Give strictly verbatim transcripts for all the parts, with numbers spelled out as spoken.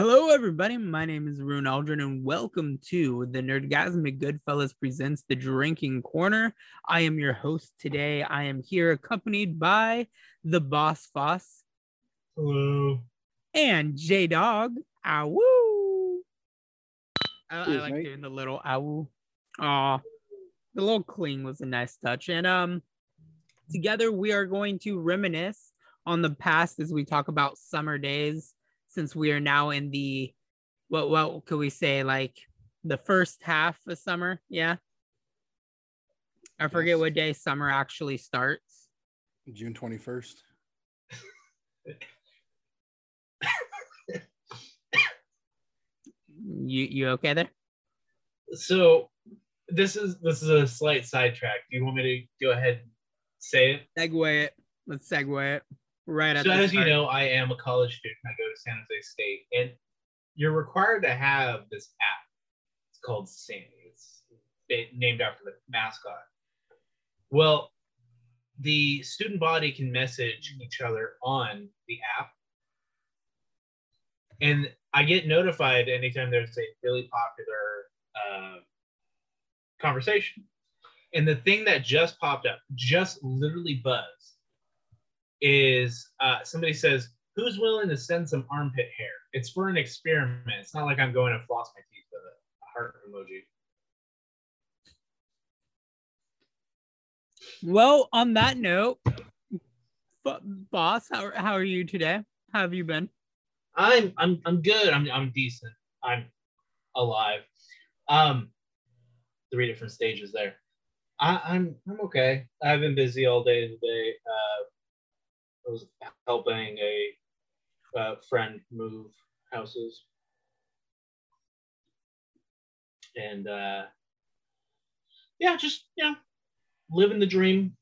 Hello, everybody. My name is Ryunn Eldred, and welcome to the Nerdgasmic Goodfellas presents The Drinking Corner. I am your host today. I am here accompanied by the Boss Foss. Hello. And J Dog Owu. I, I like right? doing the little Owu. Aw, the little cling was a nice touch. And um, together we are going to reminisce on the past as we talk about summer days. Since we are now in the, what what could we say, like the first half of summer? Yeah. I forget yes. what day summer actually starts. June twenty-first. you you okay there? So this is this is a slight sidetrack. Do you want me to go ahead and say it? Segue it. Let's segue it. Right so as you know, I am a college student. I go to San Jose State, and you're required to have this app. It's called Sandy. It's named after the mascot. Well, the student body can message each other on the app, and I get notified anytime there's a really popular uh, conversation. And the thing that just popped up, just literally buzzed, is uh, somebody says, who's willing to send some armpit hair? It's for an experiment. It's not like I'm going to floss my teeth with a heart emoji. Well, on that note, Boss, how, how are you today? How have you been? I'm I'm I'm good. I'm I'm decent. I'm alive. Um, three different stages there. I, I'm I'm okay. I've been busy all day today. Uh, I was helping a uh, friend move houses, and uh, yeah, just yeah, living the dream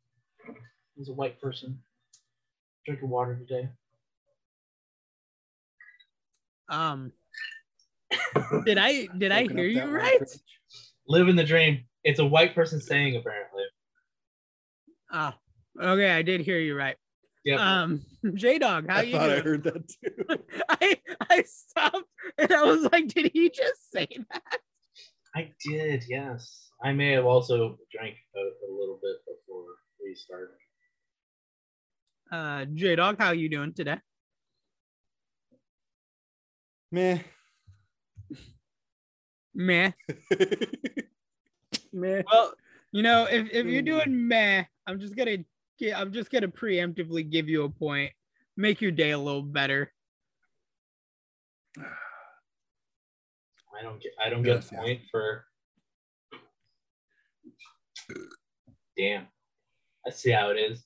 as a white person. Drinking water today. Um, did I did I hear you right? Language. Living the dream. It's a white person saying, apparently. Ah, okay, I did hear you right. Yep. Um, J Dog, how I you thought doing? I heard that too. I I stopped and I was like, did he just say that? I did, yes. I may have also drank a, a little bit before we started. Uh, J Dog, how you doing today? Meh. Meh. Meh. Well, you know, if if you're doing meh, I'm just gonna. Yeah, I'm just gonna preemptively give you a point, make your day a little better. I don't get. I don't get a point for. Damn, I see how it is.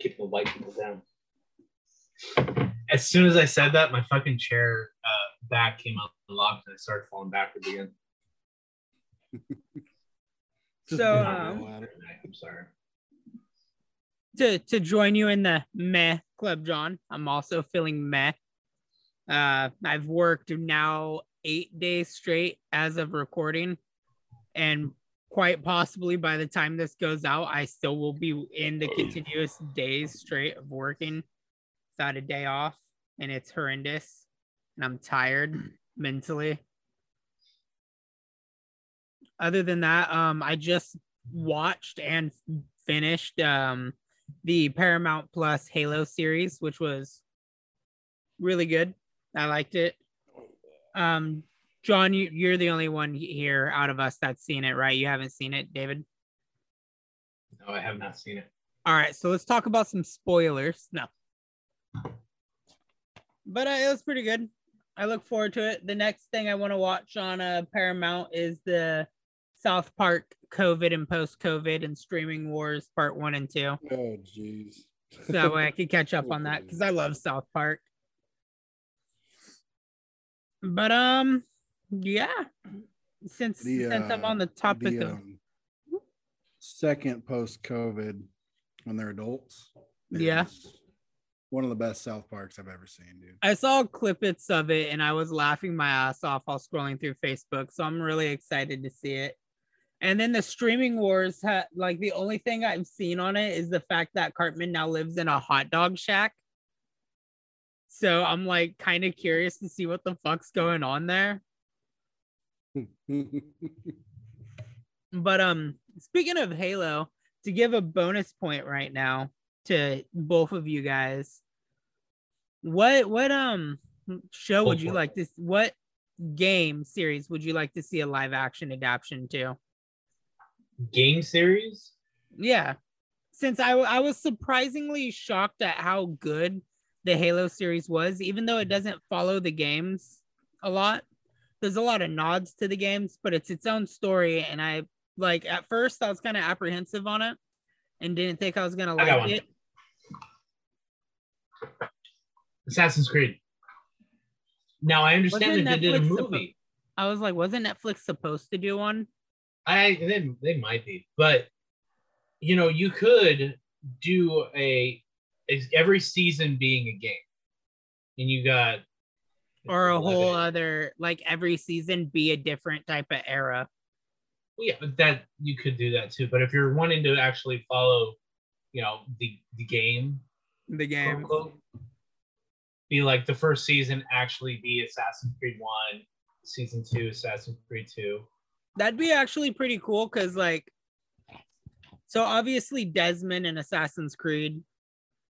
Keeping the white people down. As soon as I said that, my fucking chair uh, back came up and locked, and I started falling backwards again. so um, I'm sorry. To, to join you in the meh club, John. I'm also feeling meh. Uh, I've worked now eight days straight as of recording. And quite possibly by the time this goes out, I still will be in the continuous days straight of working without a day off. And it's horrendous. And I'm tired mentally. Other than that, um, I just watched and finished... Um, the Paramount Plus Halo series, which was really good. I liked it. Um, John, you, you're the only one here out of us that's seen it, right? You haven't seen it, David? No, I have not seen it. All right, so let's talk about some spoilers. No. But uh, it was pretty good. I look forward to it. The next thing I want to watch on uh, Paramount is the South Park COVID and post-COVID and streaming wars part one and two. Oh, jeez. So that way I could catch up on that because I love South Park. But um, yeah. Since the, since uh, I'm on the topic the, of um, second post-COVID when they're adults. Yeah. One of the best South Parks I've ever seen, dude. I saw clippets of it and I was laughing my ass off while scrolling through Facebook. So I'm really excited to see it. And then the streaming wars, ha- like the only thing I've seen on it is the fact that Cartman now lives in a hot dog shack. So I'm like kind of curious to see what the fuck's going on there. But um, speaking of Halo, to give a bonus point right now to both of you guys, what what um show would you like to? What game series would you like to see a live action adaptation to? Game series? Yeah, since I I was surprisingly shocked at how good the Halo series was, even though it doesn't follow the games a lot. There's a lot of nods to the games, but it's its own story, and I like. At first, I was kind of apprehensive on it, and didn't think I was gonna like it. Assassin's Creed. Now I understand that they did a movie. I was like, wasn't Netflix supposed to do one? I they they might be, but you know, you could do a is every season being a game, and you got. Or a whole other, like every season be a different type of era. Well, yeah, but that you could do that too. But if you're wanting to actually follow, you know, the the game, the game, quote, quote, be like the first season actually be Assassin's Creed One, season two Assassin's Creed Two. That'd be actually pretty cool because, like, so obviously Desmond in Assassin's Creed,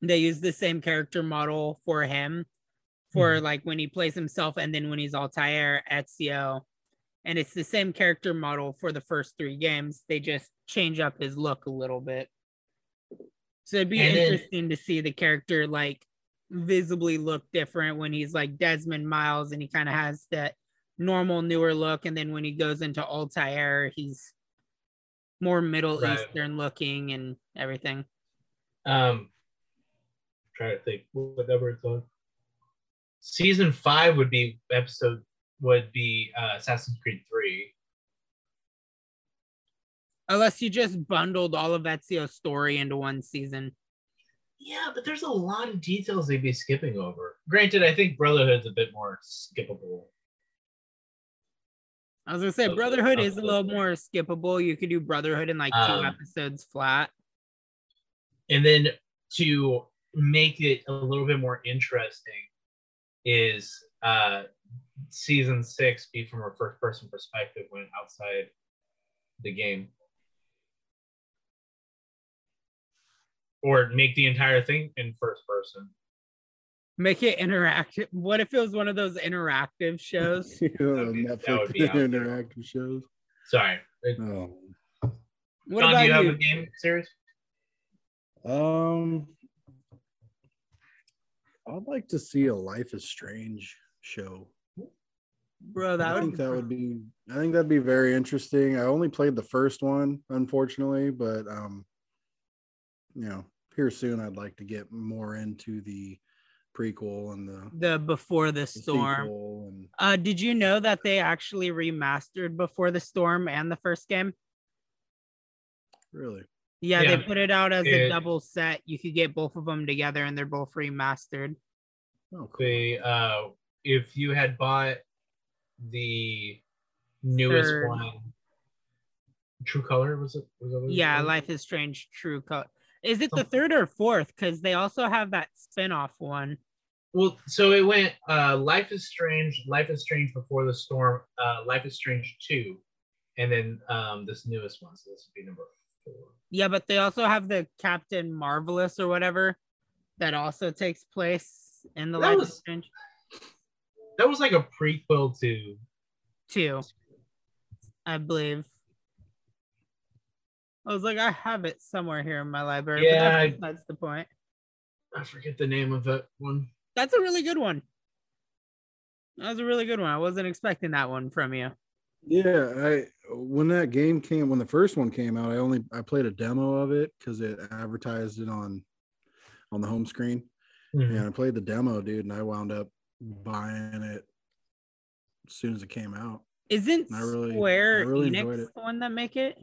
they use the same character model for him. For like when he plays himself and then when he's Altair, Ezio. And it's the same character model for the first three games. They just change up his look a little bit. So it'd be and interesting then, to see the character like visibly look different when he's like Desmond Miles and he kind of has that normal newer look. And then when he goes into Altair, he's more Middle right. Eastern looking and everything. Um, try to think whatever it's on. Season five would be episode would be uh, Assassin's Creed three. Unless you just bundled all of Ezio's story into one season. Yeah, but there's a lot of details they'd be skipping over. Granted, I think Brotherhood's a bit more skippable. I was gonna say Brotherhood is a little more skippable. You could do Brotherhood in like two um, episodes flat. And then to make it a little bit more interesting. Is uh, season six be from a first-person perspective when outside the game, or make the entire thing in first person? Make it interactive. What if it was one of those interactive shows? You know, that would be, Netflix that would be interactive shows. Sorry. Oh. What Don, about do you have you? a game series? Um. I'd like to see a Life is Strange show. Bro, that I would think that would be I think that'd be very interesting. I only played the first one, unfortunately, but um you know, here soon I'd like to get more into the prequel and the the Before the, the Storm. And... Uh did you know that they actually remastered Before the Storm and the first game? Really? Yeah, yeah, they put it out as it, a double set. You could get both of them together, and they're both remastered. Okay, uh, if you had bought the newest Third. one, True Color was it? Was it yeah, Life one? is Strange. True Color. Is it the third or fourth? Because they also have that spin-off one. Well, so it went uh, Life is Strange, Life is Strange Before the Storm, uh, Life is Strange Two, and then um, this newest one. So this would be number. Yeah, but they also have the Captain Marvelous or whatever that also takes place in the Life is Strange. That was like a prequel to two, I believe. I was like, I have it somewhere here in my library. Yeah, but that's, I, that's the point. I forget the name of that one. That's a really good one. That was a really good one. I wasn't expecting that one from you. Yeah, I when that game came when the first one came out, I only I played a demo of it because it advertised it on on the home screen. Mm-hmm. And I played the demo, dude, and I wound up buying it as soon as it came out. Isn't I really, Square I really Enix enjoyed it. the one that make it?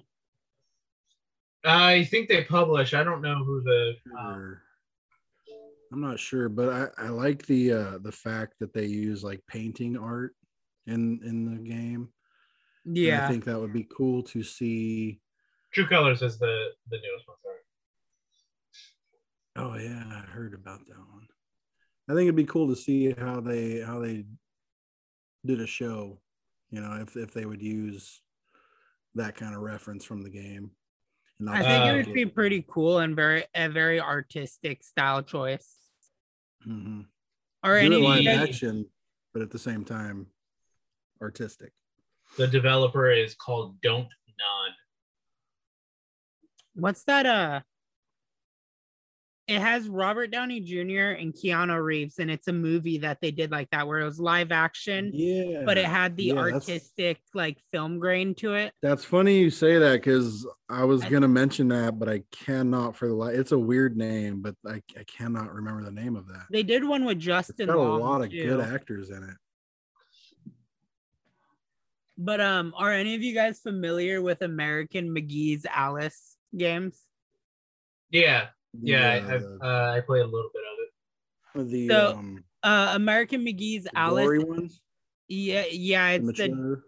I think they publish. I don't know who the um... I'm not sure, but I, I like the uh, the fact that they use like painting art in in the game. Yeah, and I think that would be cool to see. True Colors is the the newest one. Sorry. Oh yeah, I heard about that one. I think it'd be cool to see how they how they did a show, you know, if if they would use that kind of reference from the game. I think it would be pretty cool and very a very artistic style choice. Mm-hmm. Or any live action, but at the same time, artistic. The developer is called Don't Nod. What's that? Uh, it has Robert Downey Junior and Keanu Reeves, and it's a movie that they did like that where it was live action. Yeah, but it had the yeah, artistic like film grain to it. That's funny you say that because I was I, gonna mention that, but I cannot for the life. It's a weird name, but I I cannot remember the name of that. They did one with Justin. It's got Long, a lot of too. good actors in it. But um, are any of you guys familiar with American McGee's Alice games? Yeah. Yeah, yeah, I, uh, I play a little bit of it. The so, um, uh, American McGee's Alice. Ones? Yeah, yeah, it's the, the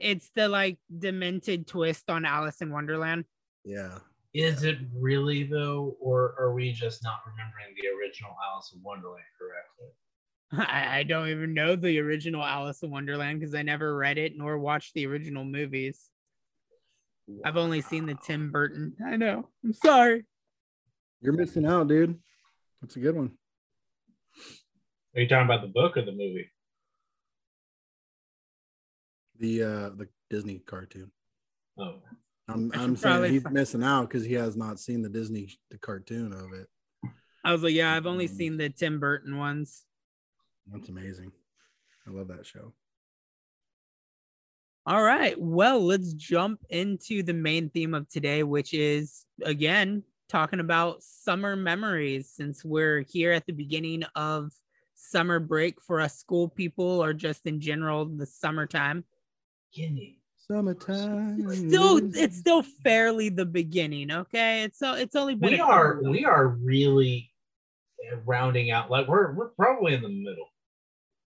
it's the like demented twist on Alice in Wonderland. Yeah. Is yeah. it really though, or are we just not remembering the original Alice in Wonderland correctly? I, I don't even know the original Alice in Wonderland because I never read it nor watched the original movies. Wow. I've only seen the Tim Burton. I know. I'm sorry. You're missing out, dude. That's a good one. Are you talking about the book or the movie? The uh, the Disney cartoon. Oh, I'm I'm saying he's missing out because he has not seen the Disney the cartoon of it. I was like, yeah, I've only um, seen the Tim Burton ones. That's amazing. I love that show. All right, well, let's jump into the main theme of today, which is again. Talking about summer memories, since we're here at the beginning of summer break for us school people or just in general the summertime. Summertime. Still, it's still fairly the beginning, okay? It's so it's only been we are couple. we are really rounding out like we're we're probably in the middle.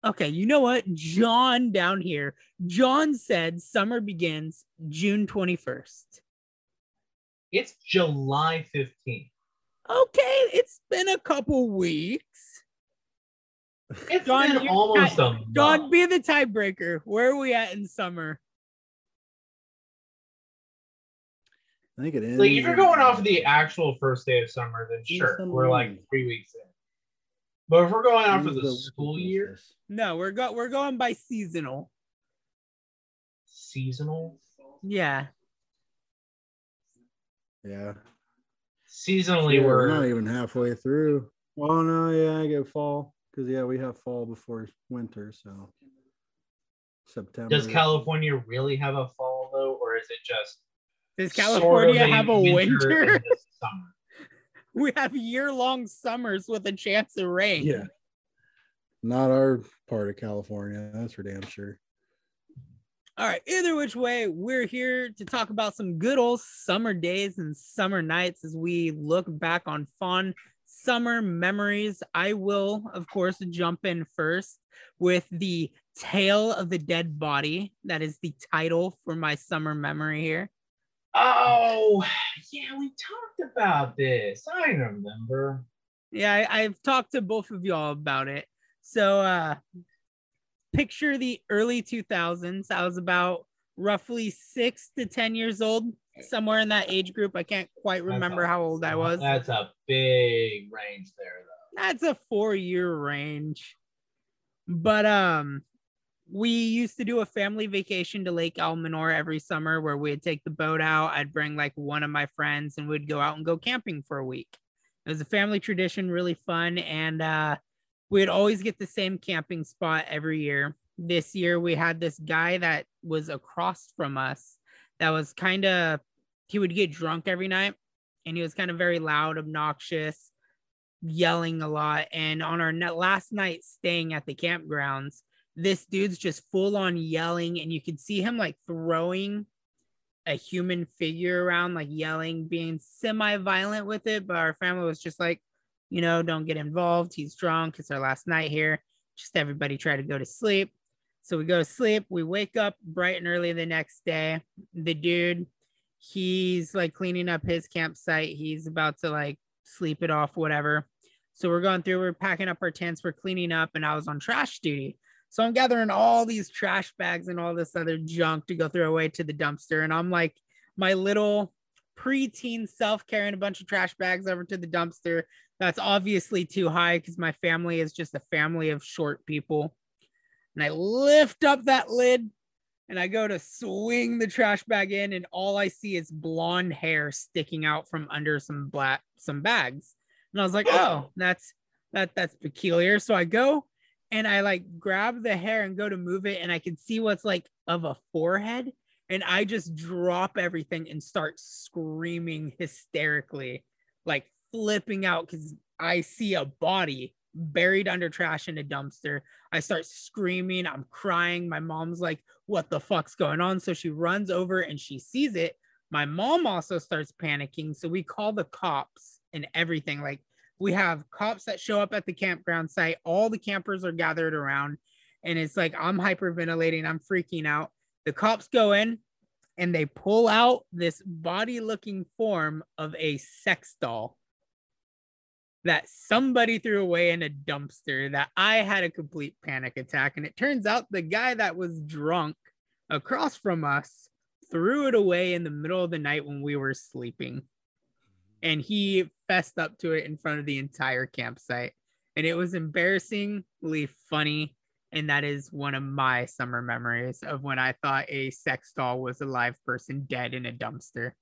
Okay, you know what? John down here, John said summer begins June twenty-first. It's July fifteenth. Okay, it's been a couple weeks. It's John, been almost a month. John, be the tiebreaker. Where are we at in summer? I think it is. Like, if you're going off of the actual first day of summer, then sure, we're like three weeks in. But if we're going off of the school year, no, we're go we're going by seasonal. Seasonal? Yeah. Yeah. Seasonally, yeah, we're, we're not even halfway through. Well, no, yeah, I get fall because, yeah, we have fall before winter. So, September. Does California really have a fall, though, or is it just. Does California sort of have a winter? winter? In this summer? We have year long summers with a chance of rain. Yeah. Not our part of California. That's for damn sure. All right, either which way, we're here to talk about some good old summer days and summer nights as we look back on fond summer memories. I will, of course, jump in first with the Tale of the Dead Body. That is the title for my summer memory here. Oh, yeah, we talked about this. I remember. Yeah, I, I've talked to both of y'all about it. So, uh... picture the early two thousands. I was about roughly six to ten years old, somewhere in that age group. I can't quite remember how old I was. That's a big range there, though. That's a four-year range. But um, we used to do a family vacation to Lake Almanor every summer where we'd take the boat out. I'd bring like one of my friends and we'd go out and go camping for a week. It was a family tradition, really fun. And uh, we'd always get the same camping spot every year. This year, we had this guy that was across from us that was kind of, he would get drunk every night and he was kind of very loud, obnoxious, yelling a lot. And on our last night staying at the campgrounds, this dude's just full on yelling and you could see him like throwing a human figure around, like yelling, being semi-violent with it. But our family was just like, you know, don't get involved. He's drunk. It's our last night here. Just everybody try to go to sleep. So we go to sleep. We wake up bright and early the next day. The dude, he's like cleaning up his campsite. He's about to like sleep it off, whatever. So we're going through, we're packing up our tents, we're cleaning up, and I was on trash duty. So I'm gathering all these trash bags and all this other junk to go throw away to the dumpster. And I'm like my little preteen self carrying a bunch of trash bags over to the dumpster. That's obviously too high because my family is just a family of short people. And I lift up that lid and I go to swing the trash bag in, and all I see is blonde hair sticking out from under some black some bags. And I was like, oh, that's that that's peculiar. So I go and I like grab the hair and go to move it, and I can see what's like of a forehead. And I just drop everything and start screaming hysterically, like flipping out, because I see a body buried under trash in a dumpster. I start screaming, I'm crying. My mom's like, what the fuck's going on? So she runs over and she sees it. My mom also starts panicking. So we call the cops and everything. Like, we have cops that show up at the campground site. All the campers are gathered around, and it's like, I'm hyperventilating, I'm freaking out. The cops go in and they pull out this body looking form of a sex doll that somebody threw away in a dumpster, that I had a complete panic attack. And it turns out the guy that was drunk across from us threw it away in the middle of the night when we were sleeping. And he fessed up to it in front of the entire campsite. And it was embarrassingly funny. And that is one of my summer memories of when I thought a sex doll was a live person dead in a dumpster.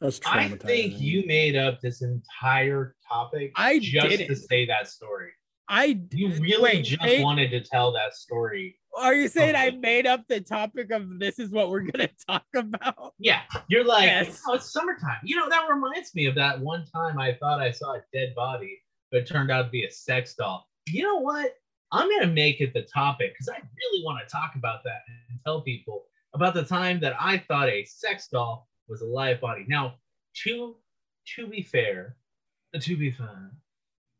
That's traumatizing. I think you made up this entire topic I just didn't. to say that story. I you really wait, just I, wanted to tell that story. Are you saying I made up the topic of this is what we're gonna talk about? Yeah, you're like, yes. Oh, it's summertime. You know, that reminds me of that one time I thought I saw a dead body, but it turned out to be a sex doll. You know what? I'm gonna make it the topic because I really want to talk about that and tell people about the time that I thought a sex doll was a live body. Now, to to be fair, to be fair,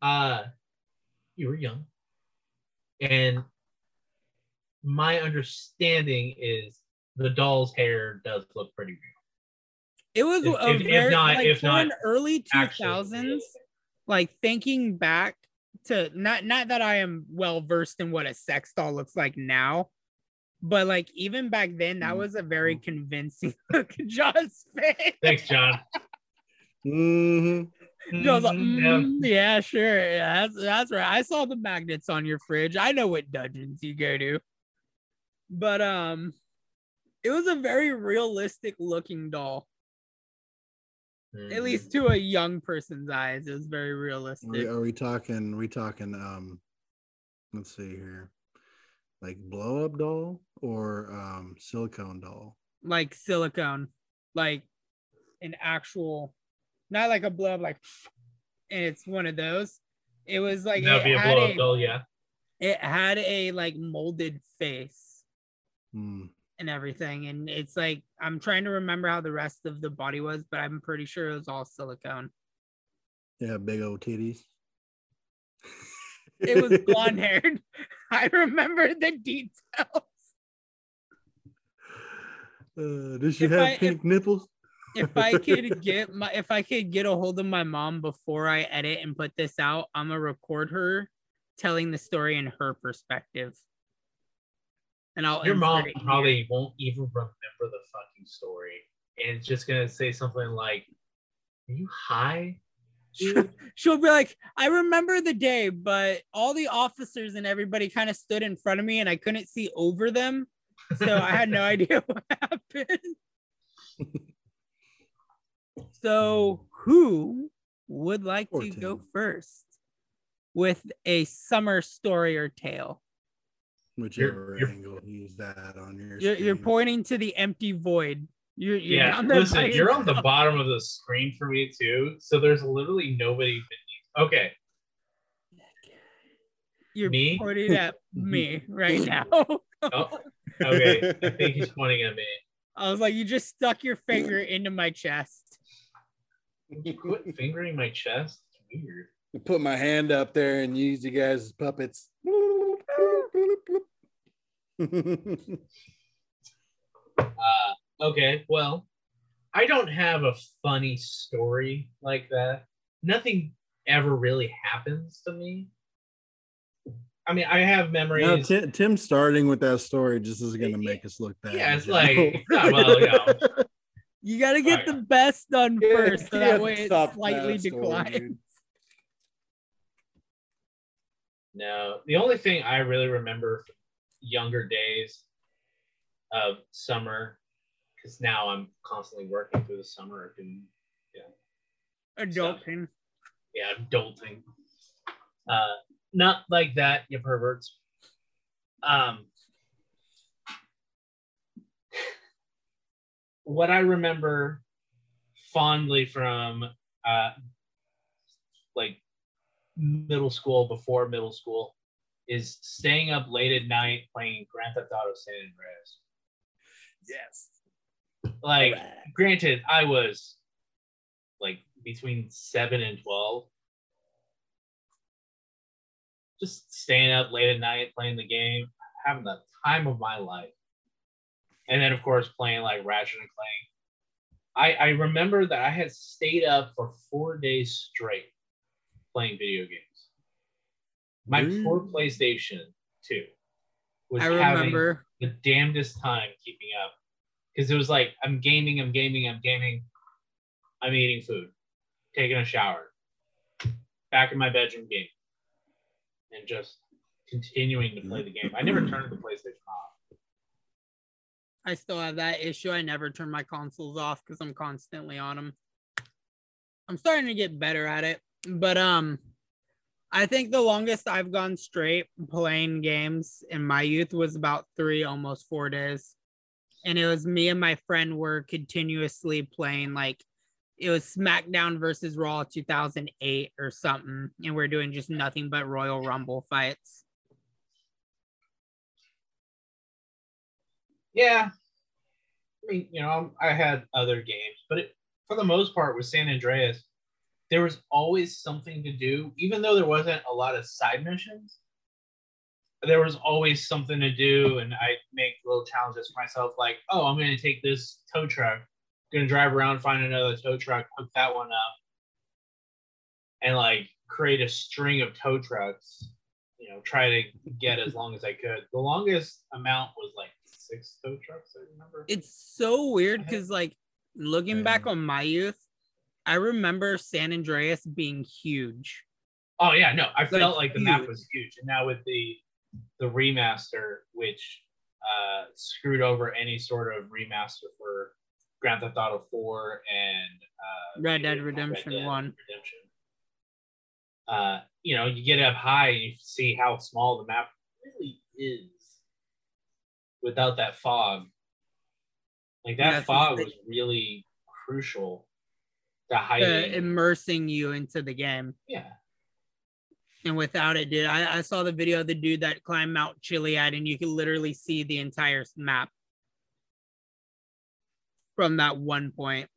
uh, you were young, and my understanding is the doll's hair does look pretty real. It was if, a if, very, if not, like if not early two thousands, like thinking back to not not that I am well versed in what a sex doll looks like now. But like even back then, that was a very convincing look at John's face. Thanks, John. Mm-hmm. John's like, mm, yeah. yeah, sure. Yeah, that's that's right. I saw the magnets on your fridge. I know what dungeons you go to. But um, it was a very realistic looking doll. Mm-hmm. At least to a young person's eyes, it was very realistic. Are we, are we talking? Are we talking? Um, let's see here. Like blow up doll or um silicone doll? Like silicone, like an actual, not like a blow up, like, and it's one of those. It was like that'd be a blow up doll, yeah. It had a like molded face mm. and everything, and it's like I'm trying to remember how the rest of the body was, but I'm pretty sure it was all silicone. Yeah, big old titties. It was blonde haired. I remember the details. Uh, does she if have I, pink if, nipples? If I could get my, if I could get a hold of my mom before I edit and put this out, I'm gonna record her telling the story in her perspective. And I'll. Your mom probably here. won't even remember the fucking story, and it's just gonna say something like, "Are you high?" She'll be like, I remember the day, but all the officers and everybody kind of stood in front of me and I couldn't see over them. So I had no idea what happened. So who would like or to tale. go first with a summer story or tale? Whichever you're, angle you use that on your you're, you're pointing to the empty void. You're, you're yeah, listen, you're on the bottom of the screen for me too, so there's literally nobody beneath. Okay. You're me? pointing at me right now. Oh, okay, I think he's pointing at me. I was like, you just stuck your finger into my chest. You quit fingering my chest? It's weird. I put my hand up there and used you guys as puppets. uh, Okay, well, I don't have a funny story like that. Nothing ever really happens to me. I mean, I have memories. No, Tim, Tim starting with that story just isn't going to make us look bad. Yeah, it's like, oh, well, you know. You got to get right. the best done first. Yeah, that way it slightly declines. Story, no, the only thing I really remember from younger days of summer, because now I'm constantly working through the summer and yeah, adulting. So, yeah, adulting. Uh, not like that, you perverts. Um, what I remember fondly from uh, like middle school, before middle school, is staying up late at night playing Grand Theft Auto San Andreas. Yes. Like, right. Granted, I was like between seven and twelve. Just staying up late at night, playing the game, having the time of my life. And then, of course, playing like Ratchet and Clank. I, I remember that I had stayed up for four days straight playing video games. My mm. poor PlayStation Two was I remember. having the damnedest time keeping up, because it was like, I'm gaming, I'm gaming, I'm gaming, I'm eating food, taking a shower, back in my bedroom game, and just continuing to play the game. I never turned the PlayStation off. I still have that issue. I never turn my consoles off because I'm constantly on them. I'm starting to get better at it, but um, I think the longest I've gone straight playing games in my youth was about three, almost four days. And it was me and my friend were continuously playing, like, it was SmackDown versus Raw two thousand eight or something. And we're doing just nothing but Royal Rumble fights. Yeah. I mean, you know, I had other games, but it, for the most part with San Andreas, there was always something to do. Even though there wasn't a lot of side missions, there was always something to do. And I'd make little challenges for myself, like, oh, I'm going to take this tow truck, going to drive around, find another tow truck, hook that one up, and like create a string of tow trucks, you know, try to get as long as I could. The longest amount was like six tow trucks, I remember. It's so weird because like looking yeah. back on my youth, I remember San Andreas being huge. Oh yeah, no, I felt like, like the map was huge. And now with the the remaster, which uh, screwed over any sort of remaster for Grand Theft Auto four and uh, Red Dead Redemption Red Dead one. Redemption. Uh, you know, you get up high and you see how small the map really is without that fog. Like that yeah, fog was really crucial to hiding, uh, immersing you into the game. Yeah. And without it, dude, I, I saw the video of the dude that climbed Mount Chiliad and you could literally see the entire map from that one point.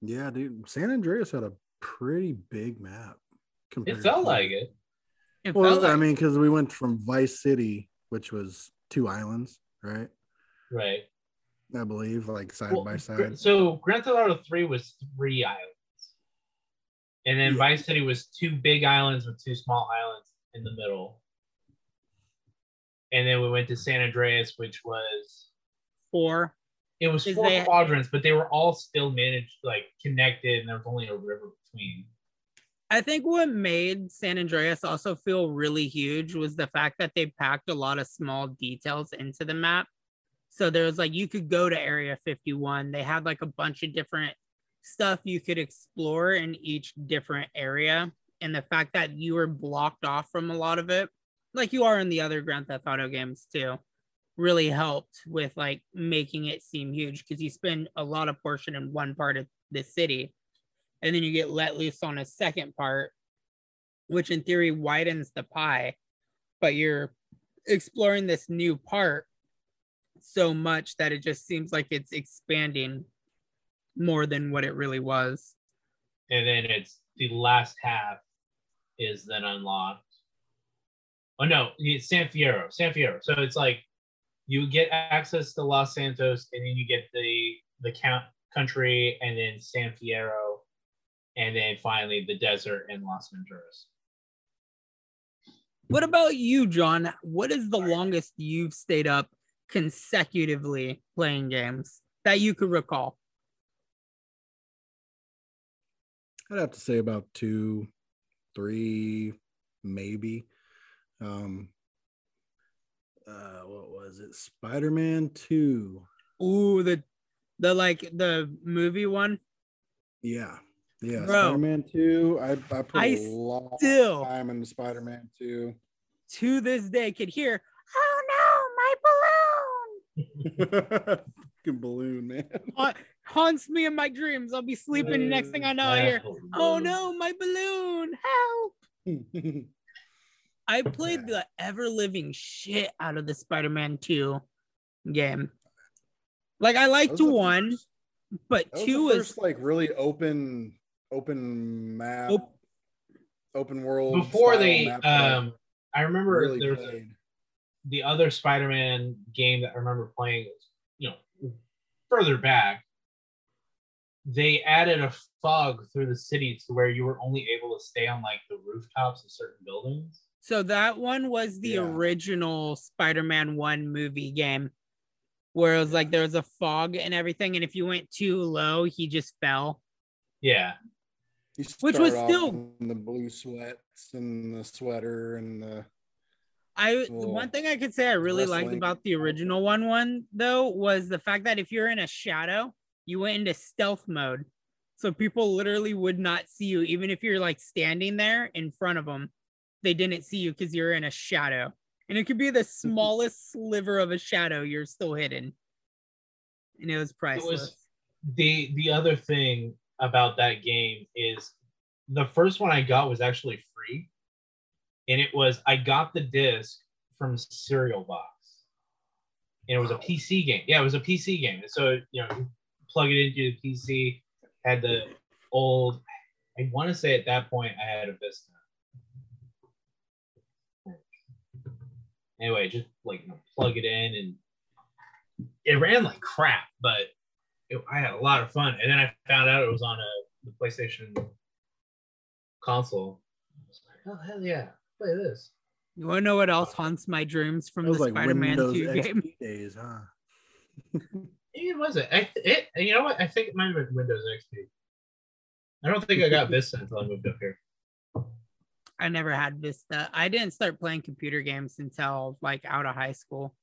Yeah, dude. San Andreas had a pretty big map. It felt like it. it well, felt like I mean, because we went from Vice City, which was two islands, right? Right. I believe, like side well, by side. So Grand Theft Auto three was three islands. And then yeah. Vice City was two big islands with two small islands in the middle. And then we went to San Andreas, which was four. It was four they, quadrants, but they were all still managed, like connected, and there was only a river between. I think what made San Andreas also feel really huge was the fact that they packed a lot of small details into the map. So there was like, you could go to Area fifty-one. They had like a bunch of different stuff you could explore in each different area. And the fact that you were blocked off from a lot of it, like you are in the other Grand Theft Auto games too, really helped with like making it seem huge, because you spend a lot of portion in one part of the city and then you get let loose on a second part, which in theory widens the pie, but you're exploring this new part so much that it just seems like it's expanding more than what it really was. And then it's the last half is then unlocked. Oh no, it's San Fierro, San Fierro. So it's like, you get access to Los Santos, and then you get the the count country, and then San Fierro, and then finally the desert and Las Venturas. What about you, John? What is the longest you've stayed up consecutively playing games that you could recall? I'd have to say about two, three, maybe. Um, uh, what was it? Spider-Man Two. Ooh, the the like the movie one. Yeah, yeah. Bro, Spider-Man Two. I I put I a lot still, of time into Spider-Man Two. To this day, could hear. Oh no, my balloon! Fucking balloon, man. Uh, haunts me in my dreams. I'll be sleeping. Uh, next thing I know, I hear, "Oh no, my balloon! Help!" I played the ever living shit out of the Spider-Man Two game. Like I liked one, first, but two is like really open, open map, op- open world. Before they, um, I remember really there was a, the other Spider-Man game that I remember playing. You know, further back. They added a fog through the city to where you were only able to stay on like the rooftops of certain buildings. So that one was the yeah. original Spider-Man one movie game where it was like there was a fog and everything. And if you went too low, he just fell. Yeah. Which was still in the blue sweats and the sweater and the. I one thing I could say I really wrestling. liked about the original one, one though, was the fact that if you're in a shadow, you went into stealth mode. So people literally would not see you, even if you're like standing there in front of them. They didn't see you because you're in a shadow. And it could be the smallest sliver of a shadow, you're still hidden. And it was priceless. It was, the, the other thing about that game is the first one I got was actually free. And it was, I got the disc from Cereal Box. And it was a P C game. Yeah, it was a P C game. And so, you know, you plug it into the P C, had the old, I want to say at that point, I had a Vista. Anyway, just like you know, plug it in, and it ran like crap, but it, I had a lot of fun. And then I found out it was on a PlayStation console. I was like, oh hell yeah, play this! You want to know what else haunts my dreams from the like Spider-Man Two game? X P days, huh? It wasn't. I, it, you know what? I think it might have been Windows X P. I don't think I got Vista until I moved up here. I never had Vista. I didn't start playing computer games until like out of high school.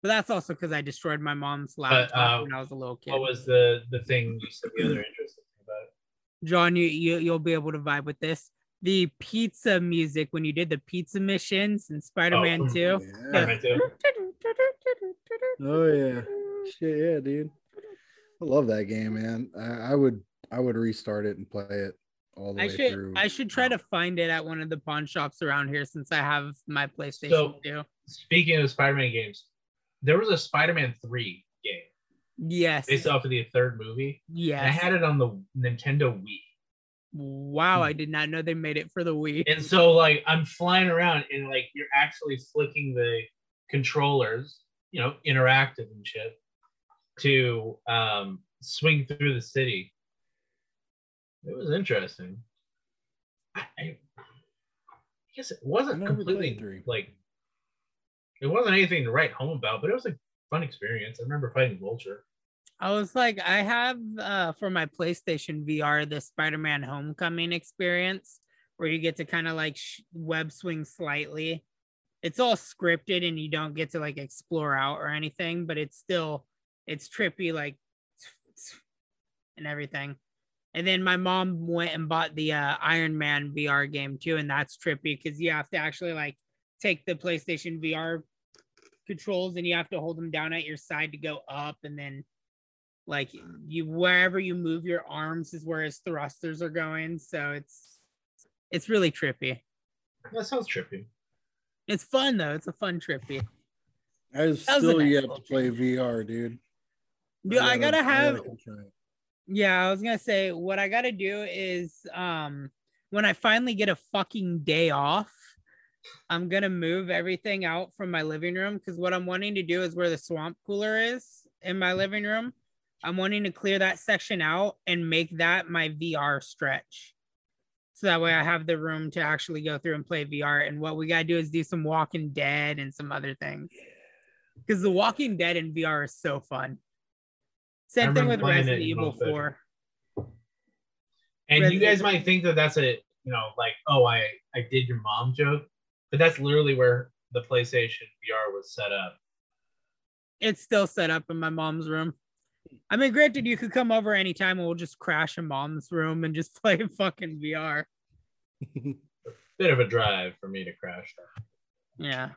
But that's also because I destroyed my mom's laptop uh, uh, when I was a little kid. What was the, the thing you said the other interesting thing about it? John, you, you, you'll be able to vibe with this. The pizza music, when you did the pizza missions in Spider-Man oh, two. Yeah. Spider-Man two. Oh, yeah. Shit, yeah, dude. I love that game, man. I, I would I would restart it and play it. All the I way should through. I should try to find it at one of the pawn shops around here since I have my PlayStation so, two. Speaking of Spider-Man games, there was a Spider-Man three game. Yes. Based off of the third movie. Yes. I had it on the Nintendo Wii. Wow, I did not know they made it for the Wii. And so like I'm flying around and like you're actually flicking the controllers, you know, interactive and shit, to um, swing through the city. It was interesting. I, I guess it wasn't completely like it wasn't anything to write home about, but it was a fun experience. I remember fighting Vulture. I was like, I have uh, for my PlayStation V R the Spider-Man Homecoming experience, where you get to kind of like sh- web swing slightly. It's all scripted, and you don't get to like explore out or anything, but it's still it's trippy, like and everything. And then my mom went and bought the uh, Iron Man V R game too. And that's trippy because you have to actually like take the PlayStation V R controls and you have to hold them down at your side to go up. And then like you, wherever you move your arms is where his thrusters are going. So it's, it's really trippy. That sounds trippy. It's fun though. It's a fun trippy. I still nice yet to play V R, dude. Dude, I gotta, I gotta have... Yeah, I was going to say, what I got to do is um, when I finally get a fucking day off, I'm going to move everything out from my living room because what I'm wanting to do is where the swamp cooler is in my living room. I'm wanting to clear that section out and make that my V R stretch. So that way I have the room to actually go through and play V R. And what we got to do is do some Walking Dead and some other things. Because the Walking Dead in V R is so fun. Same thing with Resident Evil four. And you guys might think that that's a, you know, like, oh, I, I did your mom joke. But that's literally where the PlayStation V R was set up. It's still set up in my mom's room. I mean, granted, you could come over anytime and we'll just crash in mom's room and just play fucking V R. Bit of a drive for me to crash that. Yeah.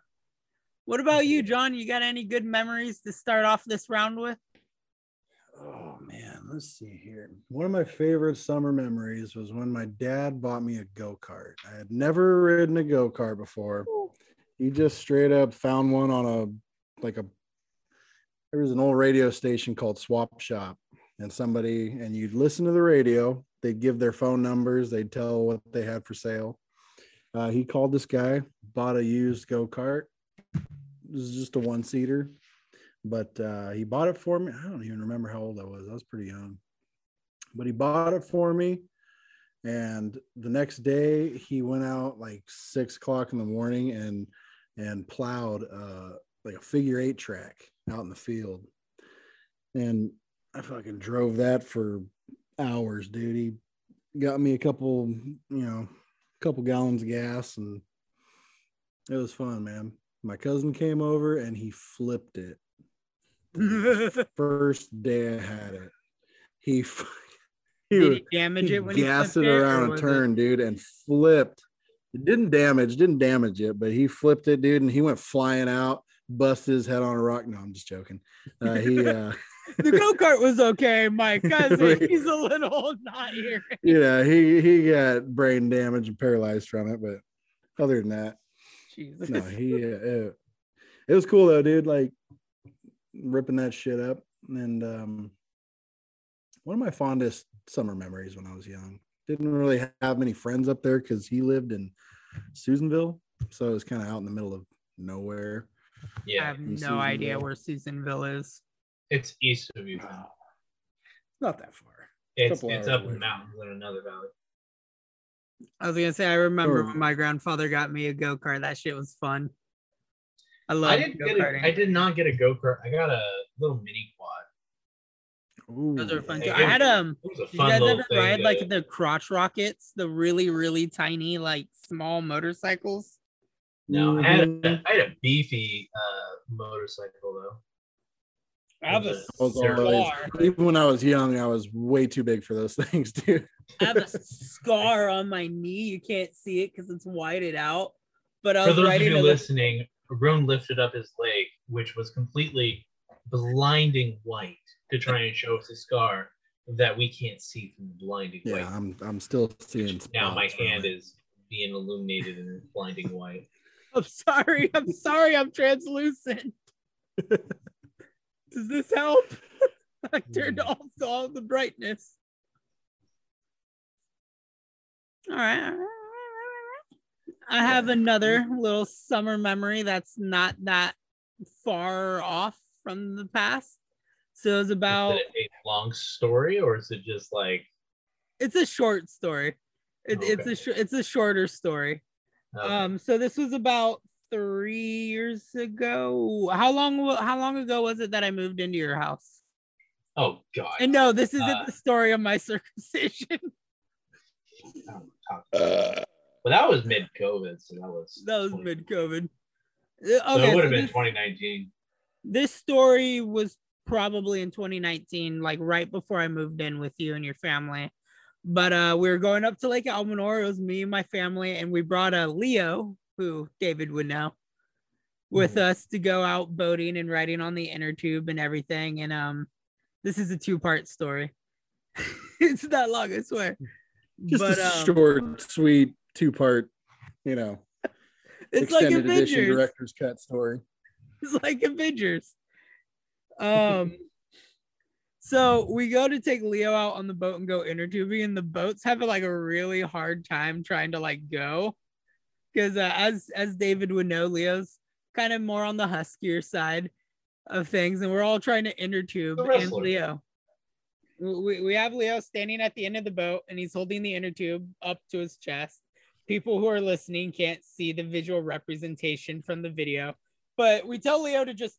What about you, John? You got any good memories to start off this round with? Oh, man. Let's see here. One of my favorite summer memories was when my dad bought me a go-kart. I had never ridden a go-kart before. He just straight up found one on a, like a, there was an old radio station called Swap Shop, and somebody, and you'd listen to the radio, they'd give their phone numbers, they'd tell what they had for sale. Uh, he called this guy, bought a used go-kart. It was just a one-seater, but uh, he bought it for me. I don't even remember how old I was. I was pretty young, but he bought it for me. And the next day he went out like six o'clock in the morning and, and plowed uh, like a figure eight track out in the field, and I fucking drove that for hours, dude. He got me a couple, you know, a couple gallons of gas, and it was fun, man. My cousin came over and he flipped it. The first day I had it, he fucking, he, Did he damage he it when gassed he gassed it around a turn, it? dude, and flipped. It didn't damage, didn't damage it, but he flipped it, dude, and he went flying out. Busted his head on a rock. No, I'm just joking. Uh, he uh, the go-kart was okay. My cousin, he's a little not here. You know, he he got brain damage and paralyzed from it, but other than that, Jesus. No, he uh, it, it was cool though, dude. Like ripping that shit up. And um, one of my fondest summer memories when I was young. Didn't really have many friends up there because he lived in Susanville, so it was kind of out in the middle of nowhere. Yeah, I have no idea where Susanville is. It's east of you. Oh, not that far. It's, it's up in the mountains in another valley. I was gonna say, I remember oh. when my grandfather got me a go kart. That shit was fun. I love. I didn't get a, I did not get a go kart. I got a little mini quad. Ooh, those are fun too. I had um. Did you guys ever ride like to... the crotch rockets? The really really tiny like small motorcycles. No, I had a, I had a beefy uh, motorcycle though. I have a scar. Even when I was young, I was way too big for those things, dude. I have a scar on my knee. You can't see it because it's whited out. But I was for those of you listening, Ryunn lifted up his leg, which was completely blinding white, to try and show us a scar that we can't see from the blinding yeah, white. Yeah, I'm I'm still seeing. Now my hand really. is being illuminated in blinding white. I'm sorry. I'm sorry. I'm translucent. Does this help? I turned off all the brightness. All right. I have another little summer memory that's not that far off from the past. So it's about... Is it a long story or is it just like... It's a short story. It, okay. It's a sh- it's a shorter story. Um, so this was about three years ago. How long how long ago was it that I moved into your house? Oh God. And no, this isn't uh, the story of my circumcision. Uh, well, that was mid-COVID, so that was that was mid-COVID. Okay, so it would have so been twenty nineteen. This story was probably in twenty nineteen, like right before I moved in with you and your family. But uh, we were going up to Lake Almanor. It was me and my family, and we brought a uh, Leo, who David would know, with mm-hmm. us to go out boating and riding on the inner tube and everything. And um, this is a two-part story. It's not long, I swear. Just but, a um, short, sweet two-part, you know, it's extended like Avengers. Edition director's cut story. It's like Avengers. Um. So we go to take Leo out on the boat and go inner tubing, and the boats have like a really hard time trying to like go, because uh, as as David would know, Leo's kind of more on the huskier side of things, and we're all trying to inner tube and Leo. we, we have Leo standing at the end of the boat and he's holding the inner tube up to his chest. People who are listening can't see the visual representation from the video, but we tell Leo to just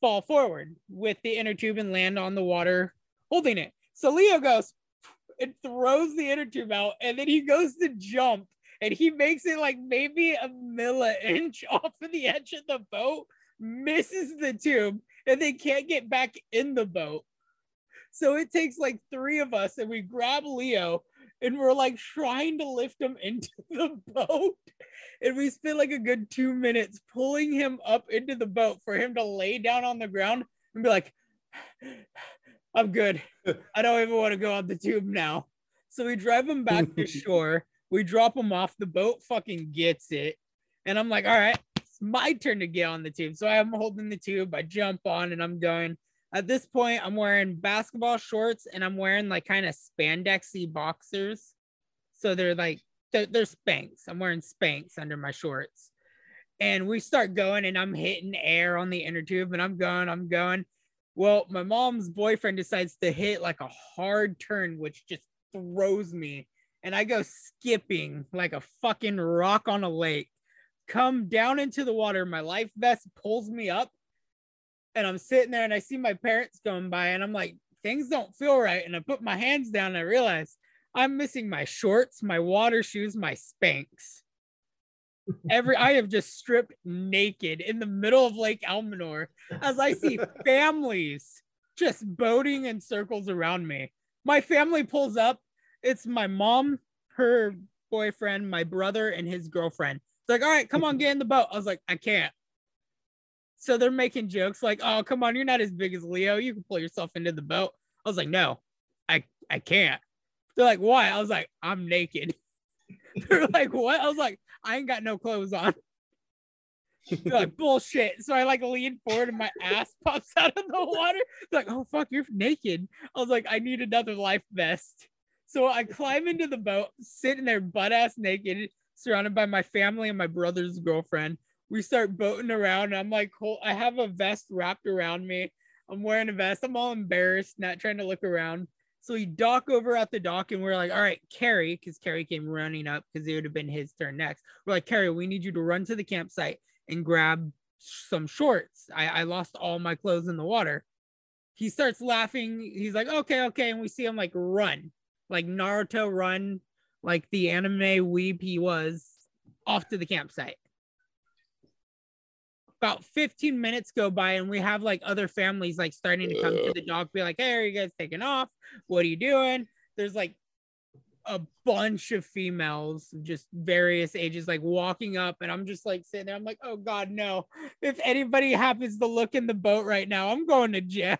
fall forward with the inner tube and land on the water holding it. So Leo goes and throws the inner tube out, and then he goes to jump and he makes it like maybe a milli-inch off of the edge of the boat, misses the tube, and they can't get back in the boat. So it takes like three of us, and we grab Leo and we're like trying to lift him into the boat. And we spent like a good two minutes pulling him up into the boat for him to lay down on the ground and be like, I'm good. I don't even want to go on the tube now. So we drive him back to shore. We drop him off. The boat fucking gets it. And I'm like, all right, it's my turn to get on the tube. So I'm holding the tube. I jump on and I'm going. At this point, I'm wearing basketball shorts and I'm wearing like kind of spandexy boxers. So they're like, they're, they're Spanx. I'm wearing Spanx under my shorts. And we start going and I'm hitting air on the inner tube and I'm going, I'm going. Well, my mom's boyfriend decides to hit like a hard turn, which just throws me. And I go skipping like a fucking rock on a lake, come down into the water. My life vest pulls me up. And I'm sitting there and I see my parents going by and I'm like, things don't feel right. And I put my hands down and I realize I'm missing my shorts, my water shoes, my Spanx. Every I have just stripped naked in the middle of Lake Almanor as I see families just boating in circles around me. My family pulls up. It's my mom, her boyfriend, my brother, and his girlfriend. It's like, all right, come on, get in the boat. I was like, I can't. So they're making jokes like, oh, come on, you're not as big as Leo. You can pull yourself into the boat. I was like, no, I, I can't. They're like, why? I was like, I'm naked. They're like, what? I was like, I ain't got no clothes on. They're like, bullshit. So I like lean forward and my ass pops out of the water. They're like, oh, fuck, you're naked. I was like, I need another life vest. So I climb into the boat, sitting there butt ass naked, surrounded by my family and my brother's girlfriend. We start boating around and I'm like, I have a vest wrapped around me. I'm wearing a vest. I'm all embarrassed, not trying to look around. So we dock over at the dock and we're like, all right, Carrie, because Carrie came running up because it would have been his turn next. We're like, Carrie, we need you to run to the campsite and grab some shorts. I, I lost all my clothes in the water. He starts laughing. He's like, okay, okay. And we see him like run, like Naruto run, like the anime weeb he was, off to the campsite. About fifteen minutes go by and we have like other families like starting to come to the dock, be like, hey, are you guys taking off? What are you doing? There's like a bunch of females, just various ages, like walking up, and I'm just like sitting there. I'm like, oh God, no. If anybody happens to look in the boat right now, I'm going to jail.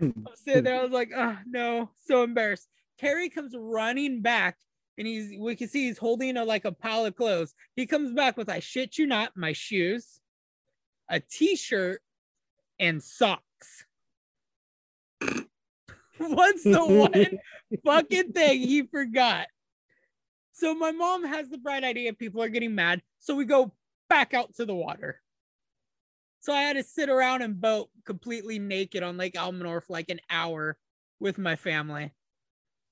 I'm sitting there. I was like, oh no, so embarrassed. Terry comes running back. And he's, we can see he's holding a, like a pile of clothes. He comes back with, I shit you not, my shoes, a t-shirt, and socks. What's the one fucking thing he forgot? So my mom has the bright idea. People are getting mad. So we go back out to the water. So I had to sit around and boat completely naked on Lake Almanor for like an hour with my family.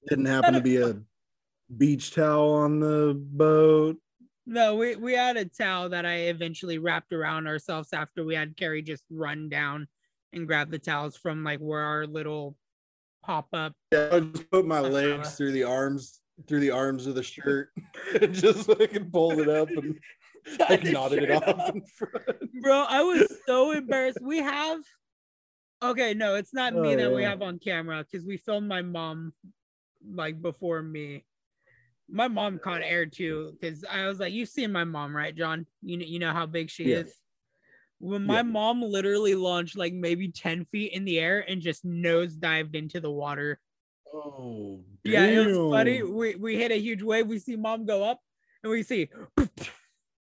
Didn't happen to be a beach towel on the boat? No, we, we had a towel that I eventually wrapped around ourselves after we had Carrie just run down and grab the towels from like where our little pop-up. Yeah, I just put my legs through the arms, through the arms of the shirt and just fucking pulled it up and like nodded it off in front. Bro, I was so embarrassed. We have, okay, no, it's not me oh, that yeah. we have on camera because we filmed my mom like before me. My mom caught air too, because I was like, you've seen my mom, right, John? You know, you know how big she yeah. is. When my yeah. mom literally launched like maybe ten feet in the air and just nose dived into the water. Oh, yeah, damn. It was funny. We, we hit a huge wave. We see mom go up and we see,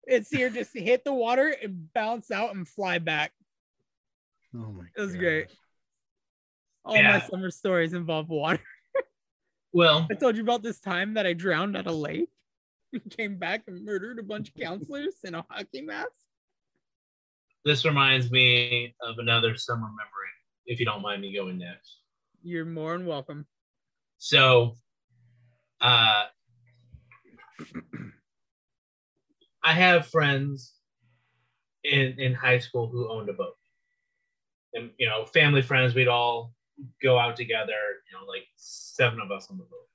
and see her just hit the water and bounce out and fly back. Oh, my God. It was gosh. great. All yeah. my summer stories involve water. Well, I told you about this time that I drowned at a lake and came back and murdered a bunch of counselors in a hockey mask. This reminds me of another summer memory, if you don't mind me going next. You're more than welcome. So, uh, I have friends in in high school who owned a boat, and you know, family friends. We'd all go out together. You know, like seven of us on the boat.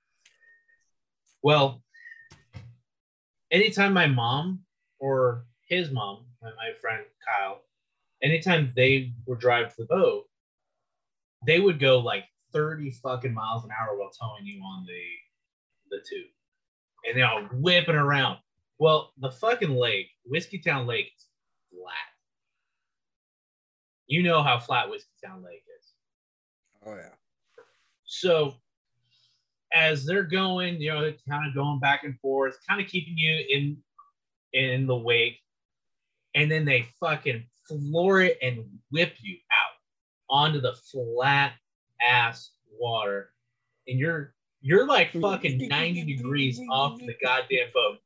Well, anytime my mom or his mom, my, my friend Kyle, anytime they were driving the boat, they would go like thirty fucking miles an hour while towing you on the the tube, and they're all whipping around. Well, the fucking lake, Whiskeytown Lake, is flat. You know how flat Whiskeytown Lake is. Oh yeah. So as they're going, you know, they're kind of going back and forth, kind of keeping you in in the wake, and then they fucking floor it and whip you out onto the flat ass water, and you're you're like fucking ninety degrees off the goddamn boat,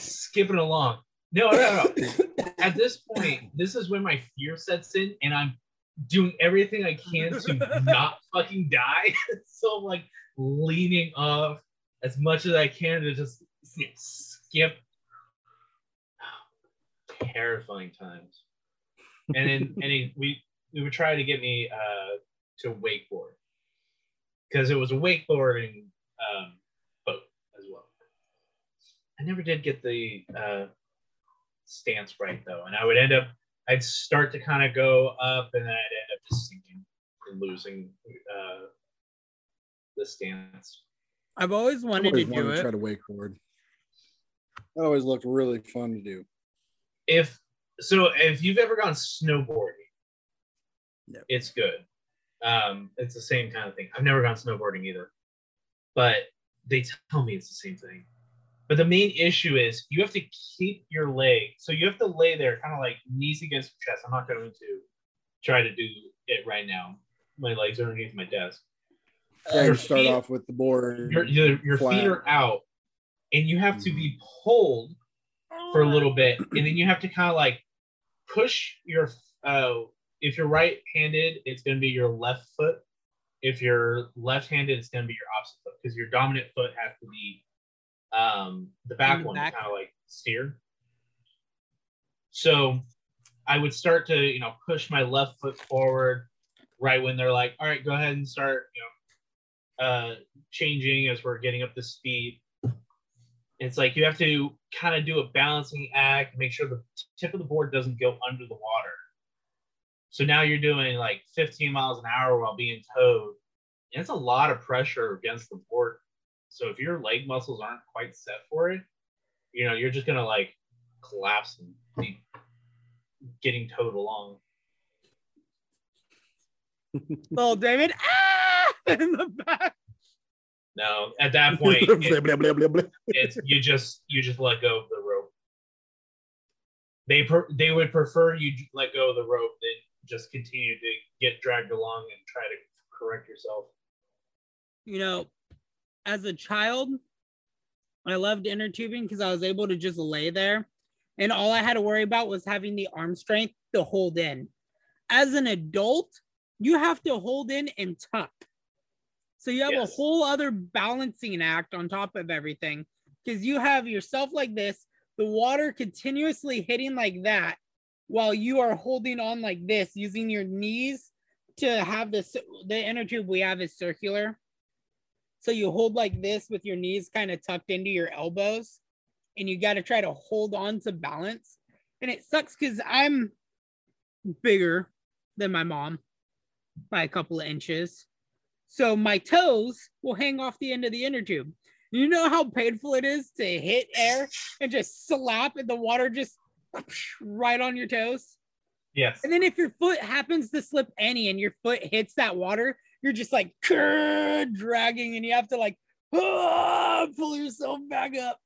skipping along. No, no, no. At this point, this is when my fear sets in, and I'm doing everything I can to not fucking die. So I'm like leaning off as much as I can to just skip. Oh, terrifying times. And then and he, we we would try to get me uh, to wakeboard, because it was a wakeboarding um, boat as well. I never did get the uh, stance right though, and I would end up, I'd start to kind of go up, and then I'd end up just sinking and losing uh, the stance. I've always wanted I've always to wanted do to it. Try to wakeboard. That always looked really fun to do. If so, if you've ever gone snowboarding, no. It's good. Um, it's the same kind of thing. I've never gone snowboarding either, but they tell me it's the same thing. But the main issue is you have to keep your leg. So you have to lay there kind of like knees against your chest. I'm not going to try to do it right now. My legs are underneath my desk. Uh, you start feet, off with the board. Your, your, your feet are out, and you have to be pulled for a little bit. And then you have to kind of like push your uh, if you're right-handed, it's going to be your left foot. If you're left-handed, it's going to be your opposite foot, because your dominant foot has to be um, the back the one back. To kind of like steer. So I would start to, you know, push my left foot forward right when they're like, all right, go ahead and start, you know, uh, changing as we're getting up to speed. It's like you have to kind of do a balancing act, make sure the tip of the board doesn't go under the water. So now you're doing like fifteen miles an hour while being towed. And it's a lot of pressure against the board. So if your leg muscles aren't quite set for it, you know, you're just going to like collapse and be getting towed along. Oh, David. Ah! In the back. No, at that point, it, it's, you just, you just let go of the rope. They per, they would prefer you let go of the rope than just continue to get dragged along and try to correct yourself. You know, as a child, I loved inner tubing because I was able to just lay there, and all I had to worry about was having the arm strength to hold in. As an adult, you have to hold in and tuck. So you have yes. a whole other balancing act on top of everything, because you have yourself like this, the water continuously hitting like that, while you are holding on like this, using your knees to have this. The inner tube we have is circular. So you hold like this with your knees kind of tucked into your elbows, and you got to try to hold on to balance. And it sucks because I'm bigger than my mom by a couple of inches. So my toes will hang off the end of the inner tube. You know how painful it is to hit air and just slap, and the water just right on your toes? Yes. And then if your foot happens to slip any and your foot hits that water, you're just like dragging, and you have to like ah, pull yourself back up.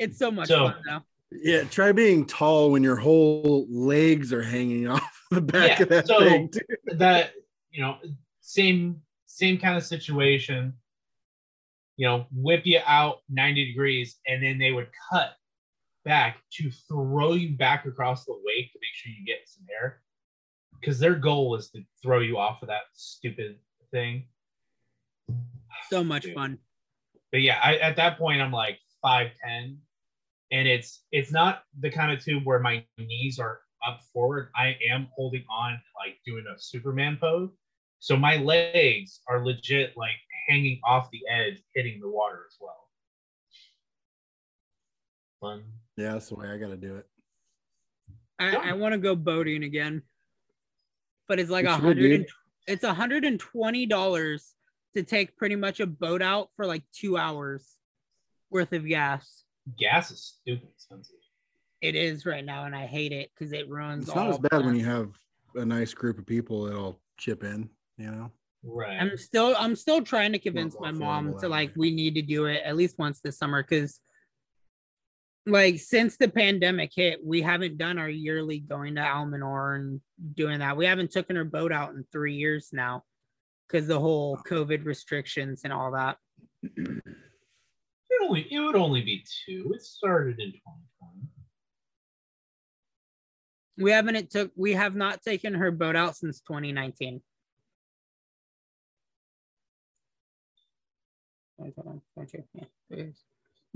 It's so much so, fun now. Yeah, try being tall when your whole legs are hanging off the back yeah, of that so thing. Too. That, you know, same same kind of situation. You know, whip you out ninety degrees, and then they would cut back to throw you back across the wake to make sure you get some air, because their goal is to throw you off of that stupid thing. So much Dude. fun. But yeah, I, at that point, I'm like five ten. And it's it's not the kind of tube where my knees are up forward. I am holding on, like doing a Superman pose. So my legs are legit like hanging off the edge, hitting the water as well. Fun. Yeah, that's the way I got to do it. I, yeah. I want to go boating again. But it's like one hundred, it's one hundred twenty dollars to take pretty much a boat out for like two hours worth of gas. Gas is stupid expensive. It is right now, and I hate it because it ruins all. It's not all as bad when you have a nice group of people that'll chip in, you know? Right. I'm still I'm still trying to convince my mom to like, we need to do it at least once this summer, because like since the pandemic hit, we haven't done our yearly going to Almanor and doing that. We haven't taken our boat out in three years now because the whole COVID restrictions and all that. It, only, it would only be two. It started in twenty twenty. We haven't it took we have not taken her boat out since twenty nineteen.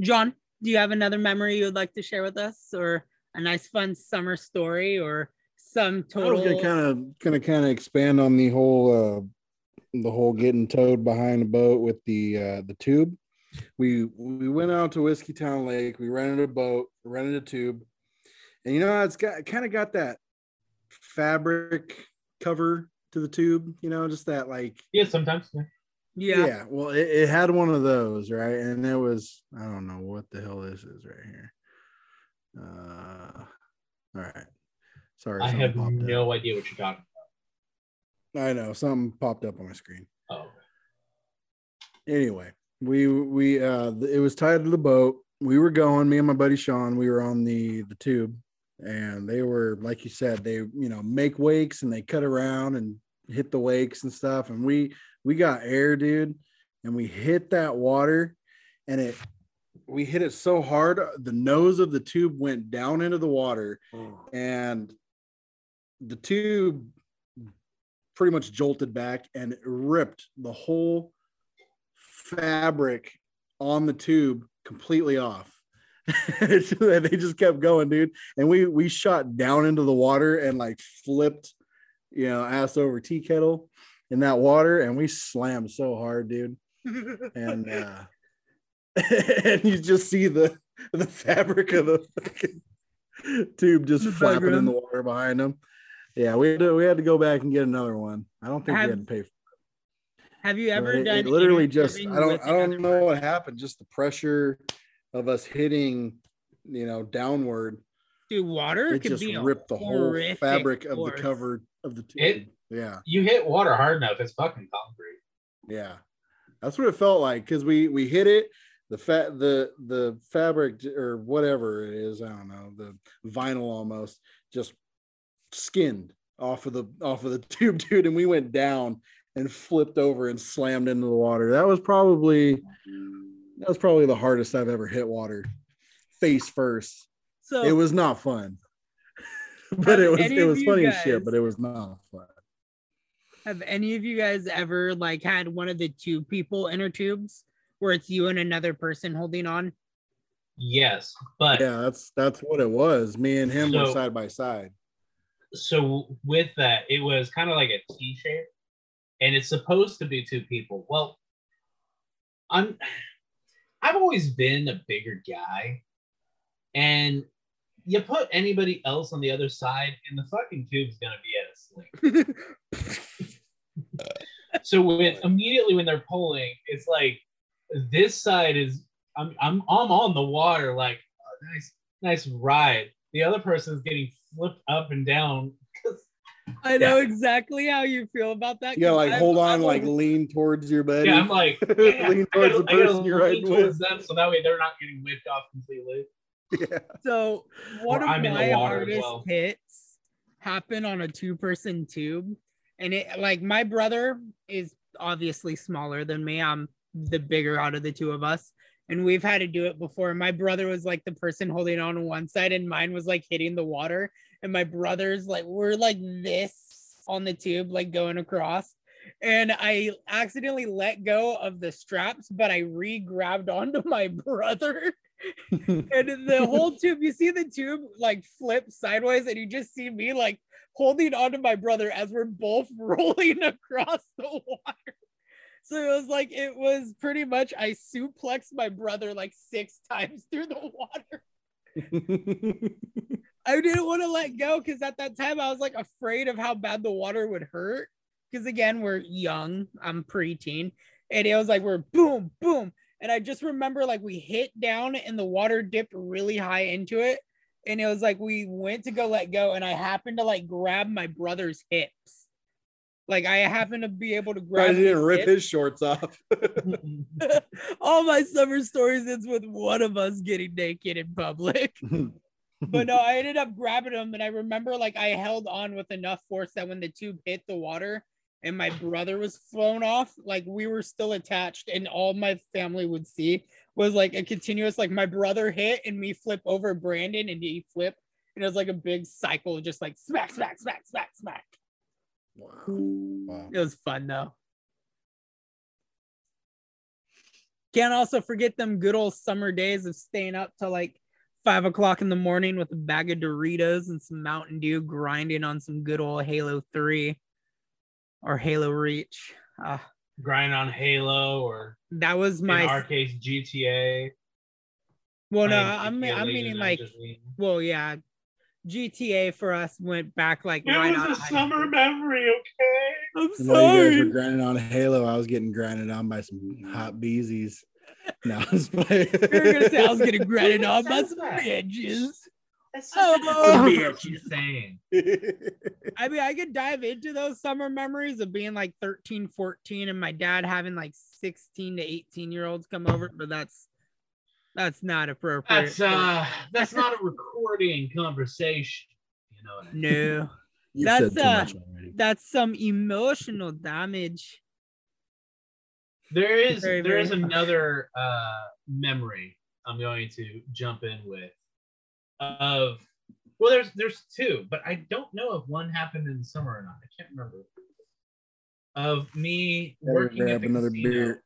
John, do you have another memory you would like to share with us, or a nice fun summer story, or some total? I was kind of gonna kind of expand on the whole uh, the whole getting towed behind a boat with the uh, the tube. We we went out to Whiskeytown Lake. We rented a boat, rented a tube, and you know it's got it kind of got that fabric cover to the tube. You know, just that like yeah, sometimes. Yeah. Yeah. Well, it, it had one of those, right? And it was I don't know what the hell this is right here. Uh, all right. Sorry. I have no up. idea what you're talking about. I know something popped up on my screen. Oh. Anyway, we we uh, it was tied to the boat. We were going. Me and my buddy Sean. We were on the the tube, and they were like you said. They you know make wakes and they cut around and hit the wakes and stuff, and we. We got air, dude, and we hit that water, and it we hit it so hard, the nose of the tube went down into the water, oh. and the tube pretty much jolted back and ripped the whole fabric on the tube completely off. They just kept going, dude, and we we shot down into the water and like flipped, you know, ass over tea kettle in that water, and we slammed so hard, dude, and uh and you just see the the fabric of the fucking tube just the flapping background. In the water behind them. Yeah, we had to, we had to go back and get another one. I don't think have, we had to pay for it. Have you ever it, done it literally just I don't I don't know one? What happened, just the pressure of us hitting, you know, downward. Dude, water it could just be ripped the whole fabric force. Of the cover of the tube. It, Yeah, you hit water hard enough, it's fucking concrete. Yeah, that's what it felt like, because we we hit it, the fat the the fabric or whatever it is, I don't know, the vinyl almost just skinned off of the off of the tube, dude, and we went down and flipped over and slammed into the water. That was probably that was probably the hardest I've ever hit water, face first. So it was not fun, but it was it was funny as shit, but it was not fun. Have any of you guys ever like had one of the two people inner tubes where it's you and another person holding on? Yes, but yeah, that's that's what it was. Me and him so, were side by side. So with that, it was kind of like a T shape, and it's supposed to be two people. Well, I'm I've always been a bigger guy, and you put anybody else on the other side, and the fucking tube's gonna be at a sling. So when immediately when they're pulling, it's like this side is I'm I'm I'm on the water, like oh, nice nice ride. The other person's getting flipped up and down. I know yeah. exactly how you feel about that. Yeah, like I'm, hold on, I'm like, like lean towards your buddy. Yeah, I'm like yeah, lean towards gotta, the person you're riding with, them, so that way they're not getting whipped off completely. Yeah. So one or of I'm my hardest well. hits happened on a two-person tube, and it like my brother is obviously smaller than me. I'm the bigger out of the two of us, and we've had to do it before. My brother was like the person holding on one side, and mine was like hitting the water, and my brother's like we're like this on the tube, like going across, and I accidentally let go of the straps, but I re-grabbed onto my brother. And the whole tube, you see the tube like flip sideways, and you just see me like holding onto my brother as we're both rolling across the water. So it was like, it was pretty much, I suplexed my brother like six times through the water. I didn't want to let go because at that time I was like afraid of how bad the water would hurt. Because again, we're young, I'm preteen. And it was like, we're boom, boom. And I just remember like we hit down and the water dipped really high into it. And it was like, we went to go let go. And I happened to like grab my brother's hips. Like I happened to be able to grab. I didn't his rip hips. His shorts off. All my summer stories ends with one of us getting naked in public. But no, I ended up grabbing him. And I remember like I held on with enough force that when the tube hit the water and my brother was flown off, like we were still attached, and all my family would see was like a continuous, like my brother hit and me flip over Brandon and he flipped, and it was like a big cycle, just like smack, smack, smack, smack, smack. Wow. Wow. It was fun though. Can't also forget them good old summer days of staying up till like five o'clock in the morning with a bag of Doritos and some Mountain Dew, grinding on some good old Halo three. Or Halo Reach. Uh, Grind on Halo, or that was my, in our case, G T A. Well, no, I'm I'm meaning like, well, yeah, G T A for us went back like. It right was a high summer high. Memory, okay. I'm sorry. While you guys were grinding on Halo, I was getting grinded on by some hot beezies. No, I was playing. You were gonna say I was getting grinded on by some bitches. Oh, what you're saying. I mean, I could dive into those summer memories of being like thirteen, fourteen, and my dad having like sixteen to eighteen year olds come over, but that's that's not appropriate. That's uh, that's not a recording conversation, you know what I mean? No, that's uh, that's some emotional damage. There is very, there very is much. Another uh memory I'm going to jump in with. Of well, there's there's two, but I don't know if one happened in the summer or not. I can't remember. Of me working grab at the another casino. Beer.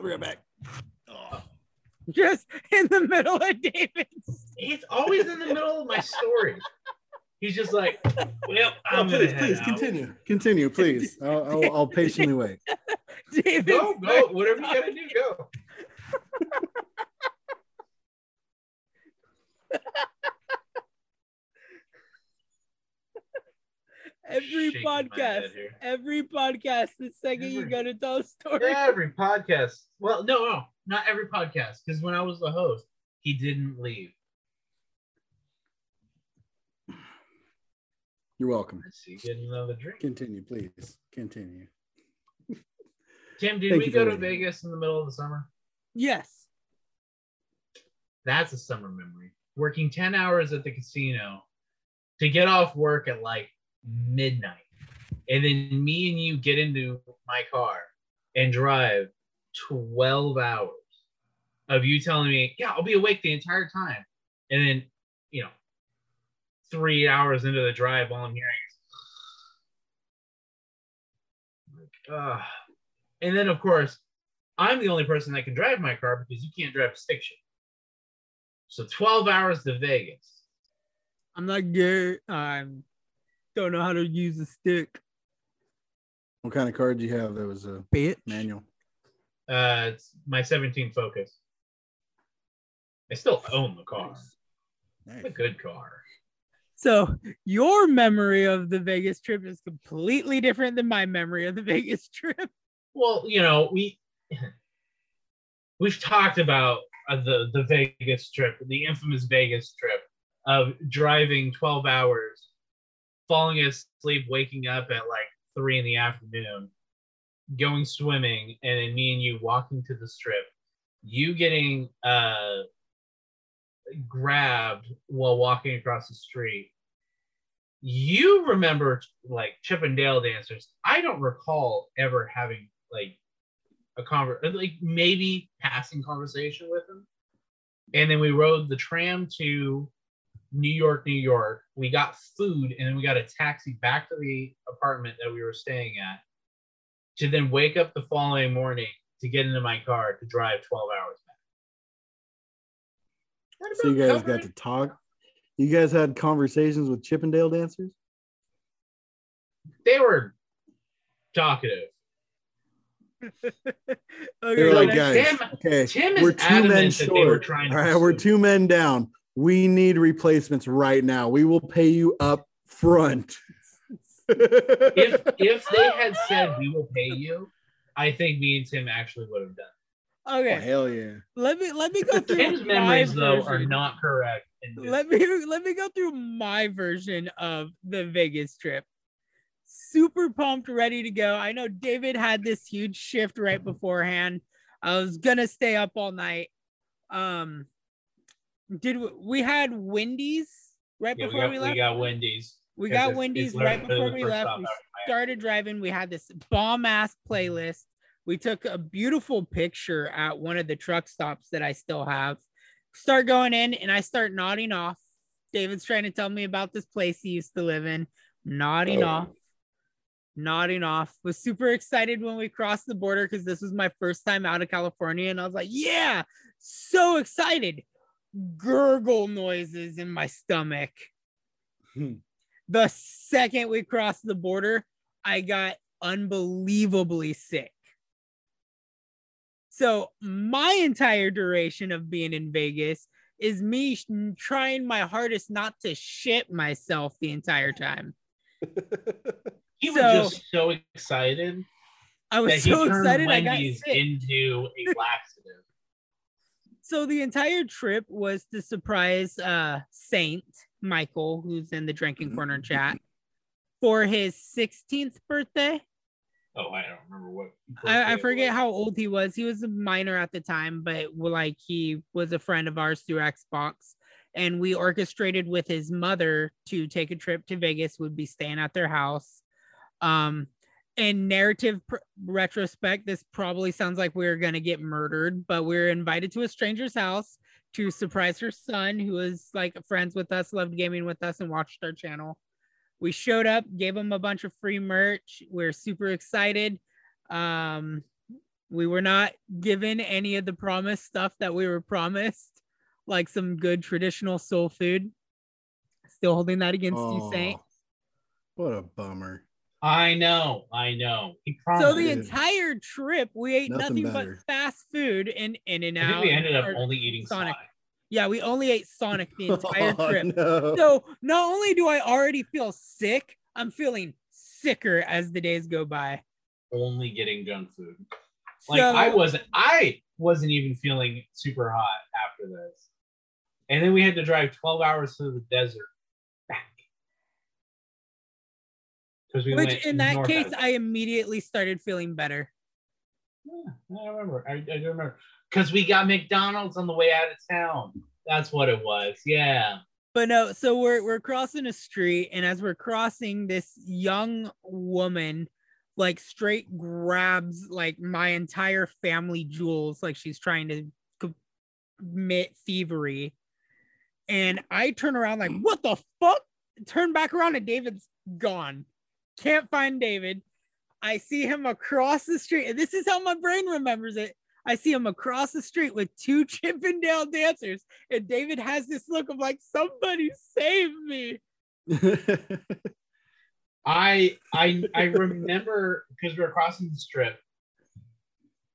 We're right back. Oh. Just in the middle of David's. He's always in the middle of my story. He's just like, well, I'm oh, please, please out. continue, continue, please. I'll, I'll, I'll patiently wait. David's go, go, whatever you gotta do, go. every Shaking podcast every podcast the second every, you go to tell a story every podcast well no no not every podcast, because when I was the host he didn't leave. You're welcome. Let's see, get another drink. Continue, please continue. Tim, did Thank we go to waiting. Vegas in the middle of the summer? Yes, that's a summer memory. Working ten hours at the casino to get off work at like midnight. And then me and you get into my car and drive twelve hours of you telling me, yeah, I'll be awake the entire time. And then, you know, three hours into the drive, all I'm hearing is, like, uh. And then, of course, I'm the only person that can drive my car because you can't drive a stick shift. So twelve hours to Vegas. I'm not good. I don't know how to use a stick. What kind of car do you have that was a Bitch. manual? Uh, it's my seventeen Focus. I still own the car. Nice. Nice. It's a good car. So your memory of the Vegas trip is completely different than my memory of the Vegas trip. Well, you know, we, we've talked about Uh, the the Vegas trip, the infamous Vegas trip of driving twelve hours, falling asleep, waking up at like three in the afternoon, going swimming, and then me and you walking to the strip, you getting uh grabbed while walking across the street. You remember like Chippendale dancers. I don't recall ever having like a conver- like maybe passing conversation with him. And then we rode the tram to New York, New York. We got food, and then we got a taxi back to the apartment that we were staying at. to then wake up the following morning to get into my car to drive twelve hours back. So you guys got to talk? You guys had conversations with Chippendale dancers? They were talkative. Okay. They were like, guys, Tim, okay, Tim is we're two men short. They were trying to All right, we're two men down. We need replacements right now. We will pay you up front. if if they had said we will pay you, I think me and Tim actually would have done it. Okay. Oh, hell yeah. Let me let me go through Tim's memories version. Though are not correct. Let me let me go through my version of the Vegas trip. Super pumped, ready to go. I know David had this huge shift right beforehand. I was gonna stay up all night. Um, did we, we had Wendy's right yeah, before we, got, we left? We got Wendy's. We got it's, Wendy's it's right before we left. We started driving. We had this bomb ass playlist. We took a beautiful picture at one of the truck stops that I still have. Start going in and I start nodding off. David's trying to tell me about this place he used to live in. Nodding oh. off. Nodding off. Was super excited when we crossed the border because this was my first time out of California. And I was like, yeah, so excited. Gurgle noises in my stomach. Hmm. The second we crossed the border, I got unbelievably sick. So my entire duration of being in Vegas is me trying my hardest not to shit myself the entire time. He was so, just so excited. I was that so he turned excited. Wendy's I got sick. Into a laxative. So the entire trip was to surprise uh, Saint Michael, who's in the Drinking Corner chat, for his sixteenth birthday. Oh, I don't remember what. I, I forget how old he was. He was a minor at the time, but like he was a friend of ours through Xbox. And we orchestrated with his mother to take a trip to Vegas. We'd be staying at their house. Um, in narrative pr- retrospect, this probably sounds like we were going to get murdered, but we were invited to a stranger's house to surprise her son, who was like friends with us, loved gaming with us, and watched our channel. We showed up, gave him a bunch of free merch. We're super excited. Um, we were not given any of the promised stuff that we were promised, like some good traditional soul food. Still holding that against oh, you, Saint. What a bummer. I know, I know. He so the did. Entire trip, we ate nothing, nothing but fast food and in and out. I think we ended up only eating Sonic. Sonic. Yeah, we only ate Sonic the entire oh, trip. No. So not only do I already feel sick, I'm feeling sicker as the days go by. Only getting junk food. Like so, I wasn't, I wasn't even feeling super hot after this. And then we had to drive twelve hours through the desert. We Which in that case, I immediately started feeling better. Yeah, I remember. I, I do remember. Because we got McDonald's on the way out of town. That's what it was. Yeah. But no, so we're we're crossing a street, and as we're crossing, this young woman, like straight grabs like my entire family jewels, like she's trying to commit thievery. And I turn around like, what the fuck? Turn back around and David's gone. Can't find David. I see him across the street. And this is how my brain remembers it. I see him across the street with two Chippendale dancers. And David has this look of like, somebody save me. I I I remember because we were crossing the strip.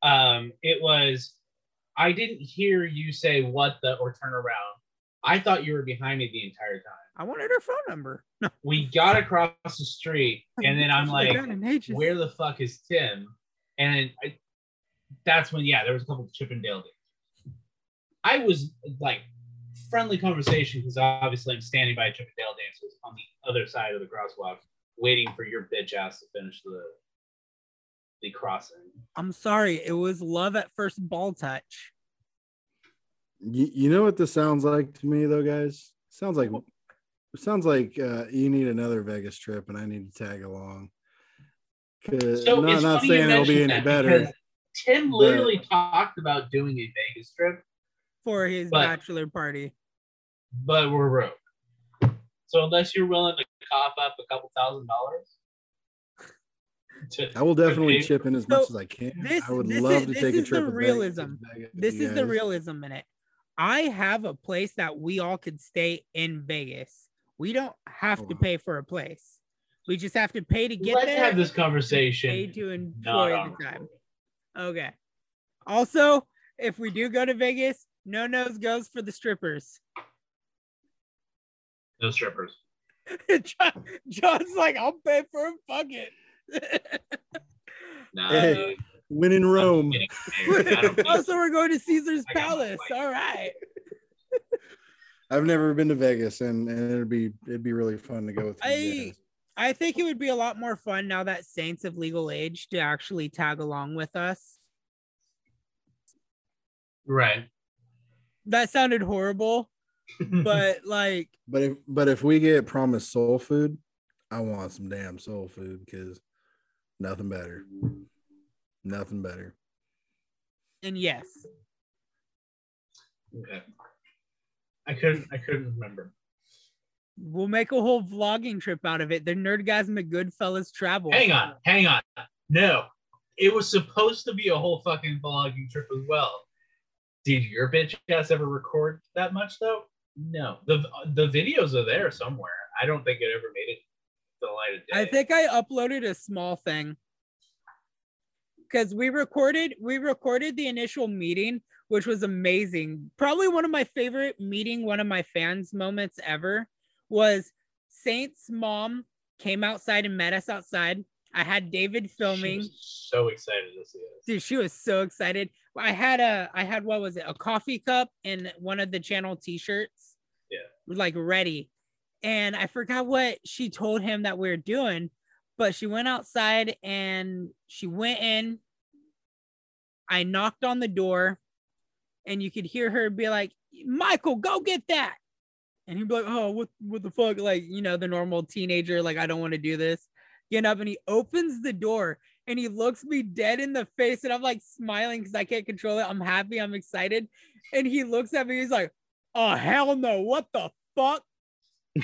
Um, it was, I didn't hear you say what the or turn around. I thought you were behind me the entire time. I wanted her phone number. No. We got across the street, and then I'm like, where the fuck is Tim? And then I, that's when, yeah, there was a couple of Chippendale dancers. I was like, friendly conversation, because obviously I'm standing by Chippendale dancers on the other side of the crosswalk, waiting for your bitch ass to finish the, the crossing. I'm sorry. It was love at first ball touch. You, you know what this sounds like to me, though, guys? Sounds like... It sounds like uh, you need another Vegas trip, and I need to tag along. So not, not saying it'll be any better. Tim literally but, talked about doing a Vegas trip for his but, bachelor party, but we're broke. So unless you're willing to cough up a couple thousand dollars, I will definitely chip in as so much as I can. This, I would love is, to take a trip. The realism. Vegas, this is the realism minute. I have a place that we all could stay in Vegas. We don't have oh, to wow. pay for a place. We just have to pay to get Let's there. Let's have this conversation. Pay to enjoy no, the time. Okay. Also, if we do go to Vegas, no nose goes for the strippers. No strippers. John, John's like, I'll pay for a bucket. Nah, hey, win in Rome. Also, we're going to Caesar's Palace. All right. I've never been to Vegas, and, and it'd be it'd be really fun to go with. I you I think it would be a lot more fun now that Saint's of legal age to actually tag along with us. Right. That sounded horrible, but like. But if but if we get promised soul food, I want some damn soul food because. Nothing better. Nothing better. And yes. Okay. I couldn't I couldn't remember. We'll make a whole vlogging trip out of it. The Nerdgasmic Goodfellas travel. Hang on, hang on. No. It was supposed to be a whole fucking vlogging trip as well. Did your bitch ass ever record that much though? No. The the videos are there somewhere. I don't think it ever made it. The light of day. I think I uploaded a small thing because we recorded we recorded the initial meeting, which was amazing. Probably one of my favorite meeting one of my fans moments ever was Saint's mom came outside and met us outside. I had David filming. She was so excited to see us. Dude, she was so excited. I had a I had what was it a coffee cup and one of the channel t-shirts. Yeah, like ready. And I forgot what she told him that we were doing, but she went outside and she went in. I knocked on the door and you could hear her be like, Michael, go get that. And he'd be like, oh, what, what the fuck? Like, you know, the normal teenager, like, I don't want to do this. Get up and he opens the door and he looks me dead in the face. And I'm like smiling because I can't control it. I'm happy. I'm excited. And he looks at me. He's like, oh, hell no. What the fuck?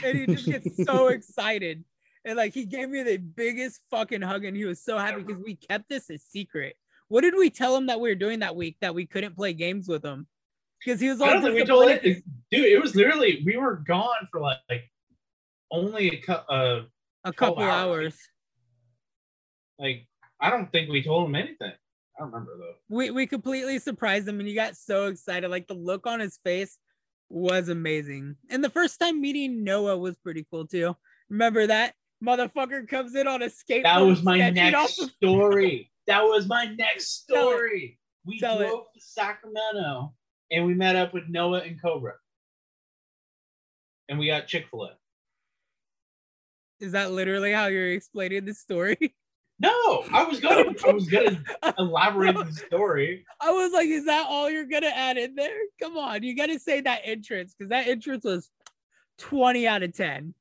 And he just gets so excited. And like, he gave me the biggest fucking hug. And he was so happy because we kept this a secret. What did we tell him that we were doing that week that we couldn't play games with him? Because he was all we told it, dude, it was literally, we were gone for like, like only a, cu- uh, a couple hours. hours. Like, I don't think we told him anything. I don't remember though. We, we completely surprised him and he got so excited. Like, the look on his face was amazing. And the first time meeting Noah was pretty cool too. Remember that motherfucker comes in on a skateboard. That was my next of- story. That was my next story. We Tell drove it. to Sacramento and we met up with Noah and Cobra. And we got Chick-fil-A. Is that literally how you're explaining the story? No, I was gonna I was gonna elaborate the story. I was like, is that all you're gonna add in there? Come on, you gotta say that entrance because that entrance was twenty out of ten.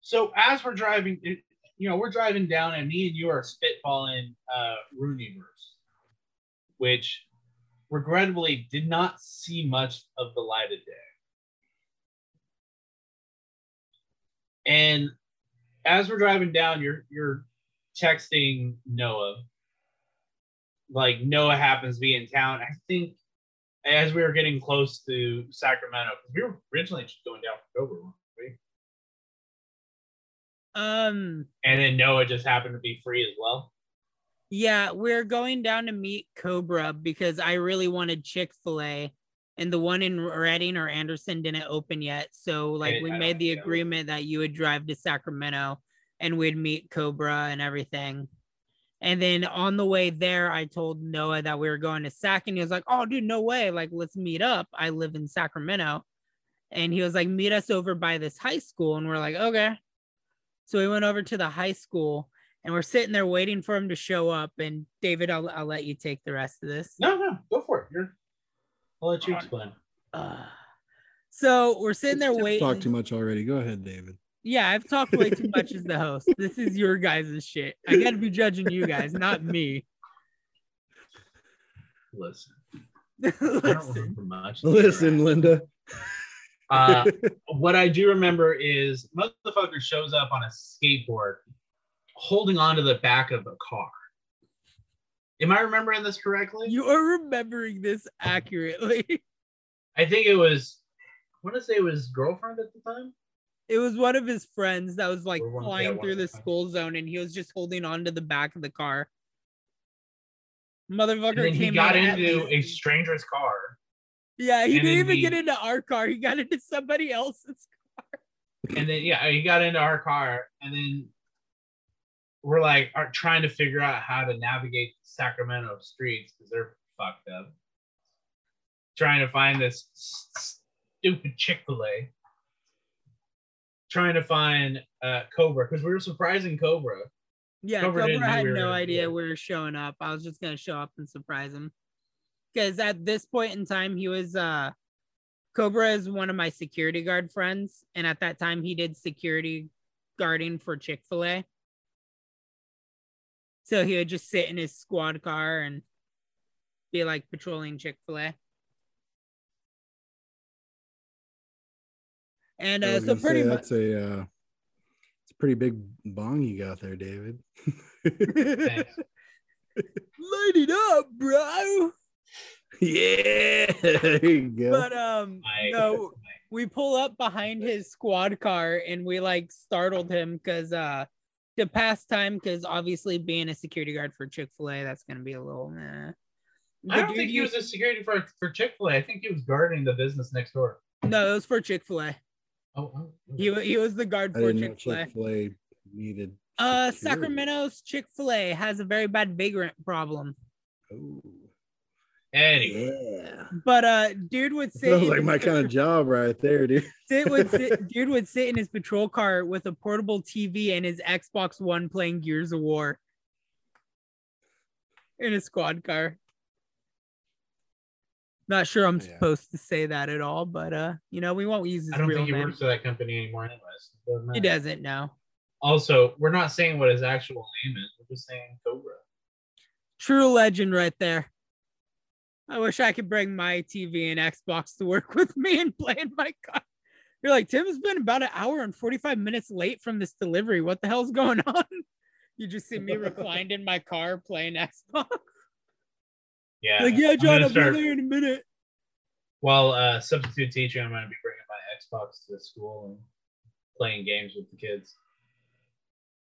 So as we're driving, it, you know, we're driving down and me and you are spitballing uh Rooneyverse, which regrettably did not see much of the light of day. And as we're driving down, you're you're texting Noah, like Noah happens to be in town. I think as we were getting close to Sacramento, because we were originally just going down for Cobra, right? Um, and then Noah just happened to be free as well. Yeah, we're going down to meet Cobra because I really wanted Chick-fil-A, and the one in Redding or Anderson didn't open yet. So like, we made the agreement that you would drive to Sacramento and we'd meet Cobra and everything. And then on the way there, I told Noah that we were going to Sac and he was like, oh dude, no way. Like, let's meet up. I live in Sacramento. And he was like, meet us over by this high school. And we're like, okay. So we went over to the high school and we're sitting there waiting for him to show up. And David, I'll, I'll let you take the rest of this. No, no, go for it. You're, I'll let you explain. Uh, so we're sitting there waiting. Talked too much already. Go ahead, David. Yeah, I've talked way too much as the host. This is your guys' shit. I gotta be judging you guys, not me. Listen. Listen. I don't remember much. Listen, Linda. uh, what I do remember is motherfucker shows up on a skateboard holding onto the back of a car. Am I remembering this correctly? You are remembering this accurately. I think it was, I want to say it was his girlfriend at the time. It was one of his friends that was like one, flying yeah, through the school zone, and he was just holding on to the back of the car. Motherfucker and then he came got in into a stranger's car. Yeah, he didn't even he, get into our car. He got into somebody else's car. And then, yeah, he got into our car. And then we're like are trying to figure out how to navigate Sacramento streets because they're fucked up. Trying to find this stupid Chick-fil-A. Trying to find uh, Cobra because we were surprising Cobra. Yeah, Cobra, Cobra had we no idea we were showing up. I was just going to show up and surprise him. Because at this point in time, he was, uh, Cobra is one of my security guard friends. And at that time, he did security guarding for Chick-fil-A. So he would just sit in his squad car and be like patrolling Chick-fil-A. And uh, so pretty much that's a uh, it's a pretty big bong you got there, David. Light it up, bro. Yeah, there you go. But um, I, no, I, we pull up behind his squad car and we like startled him because uh, to pass time because obviously being a security guard for Chick-fil-A, that's gonna be a little. Nah. I don't think he was a security for for Chick-fil-A. I think he was guarding the business next door. No, it was for Chick-fil-A. Oh, oh, oh. He, he was the guard for Chick-fil-A. Chick-fil-A needed uh, Sacramento's Chick-fil-A has a very bad vagrant problem. Oh. Anyway. Yeah. But uh, dude would sit. Sounds like my kind of job right there, dude. Sit would sit, dude would sit in his patrol car with a portable T V and his Xbox One playing Gears of War. In a squad car. Not sure I'm yeah. supposed to say that at all, but uh, you know, we won't use his real name. I don't think he name. works for that company anymore anyways. Doesn't he doesn't know. Also, we're not saying what his actual name is. We're just saying Cobra. True legend right there. I wish I could bring my T V and Xbox to work with me and play in my car. You're like, Tim has been about an hour and forty-five minutes late from this delivery. What the hell's going on? You just see me reclined in my car playing Xbox. Yeah, like, yeah, John, I'll start... be there in a minute. Well, uh, substitute teacher, I'm going to be bringing my Xbox to school and playing games with the kids.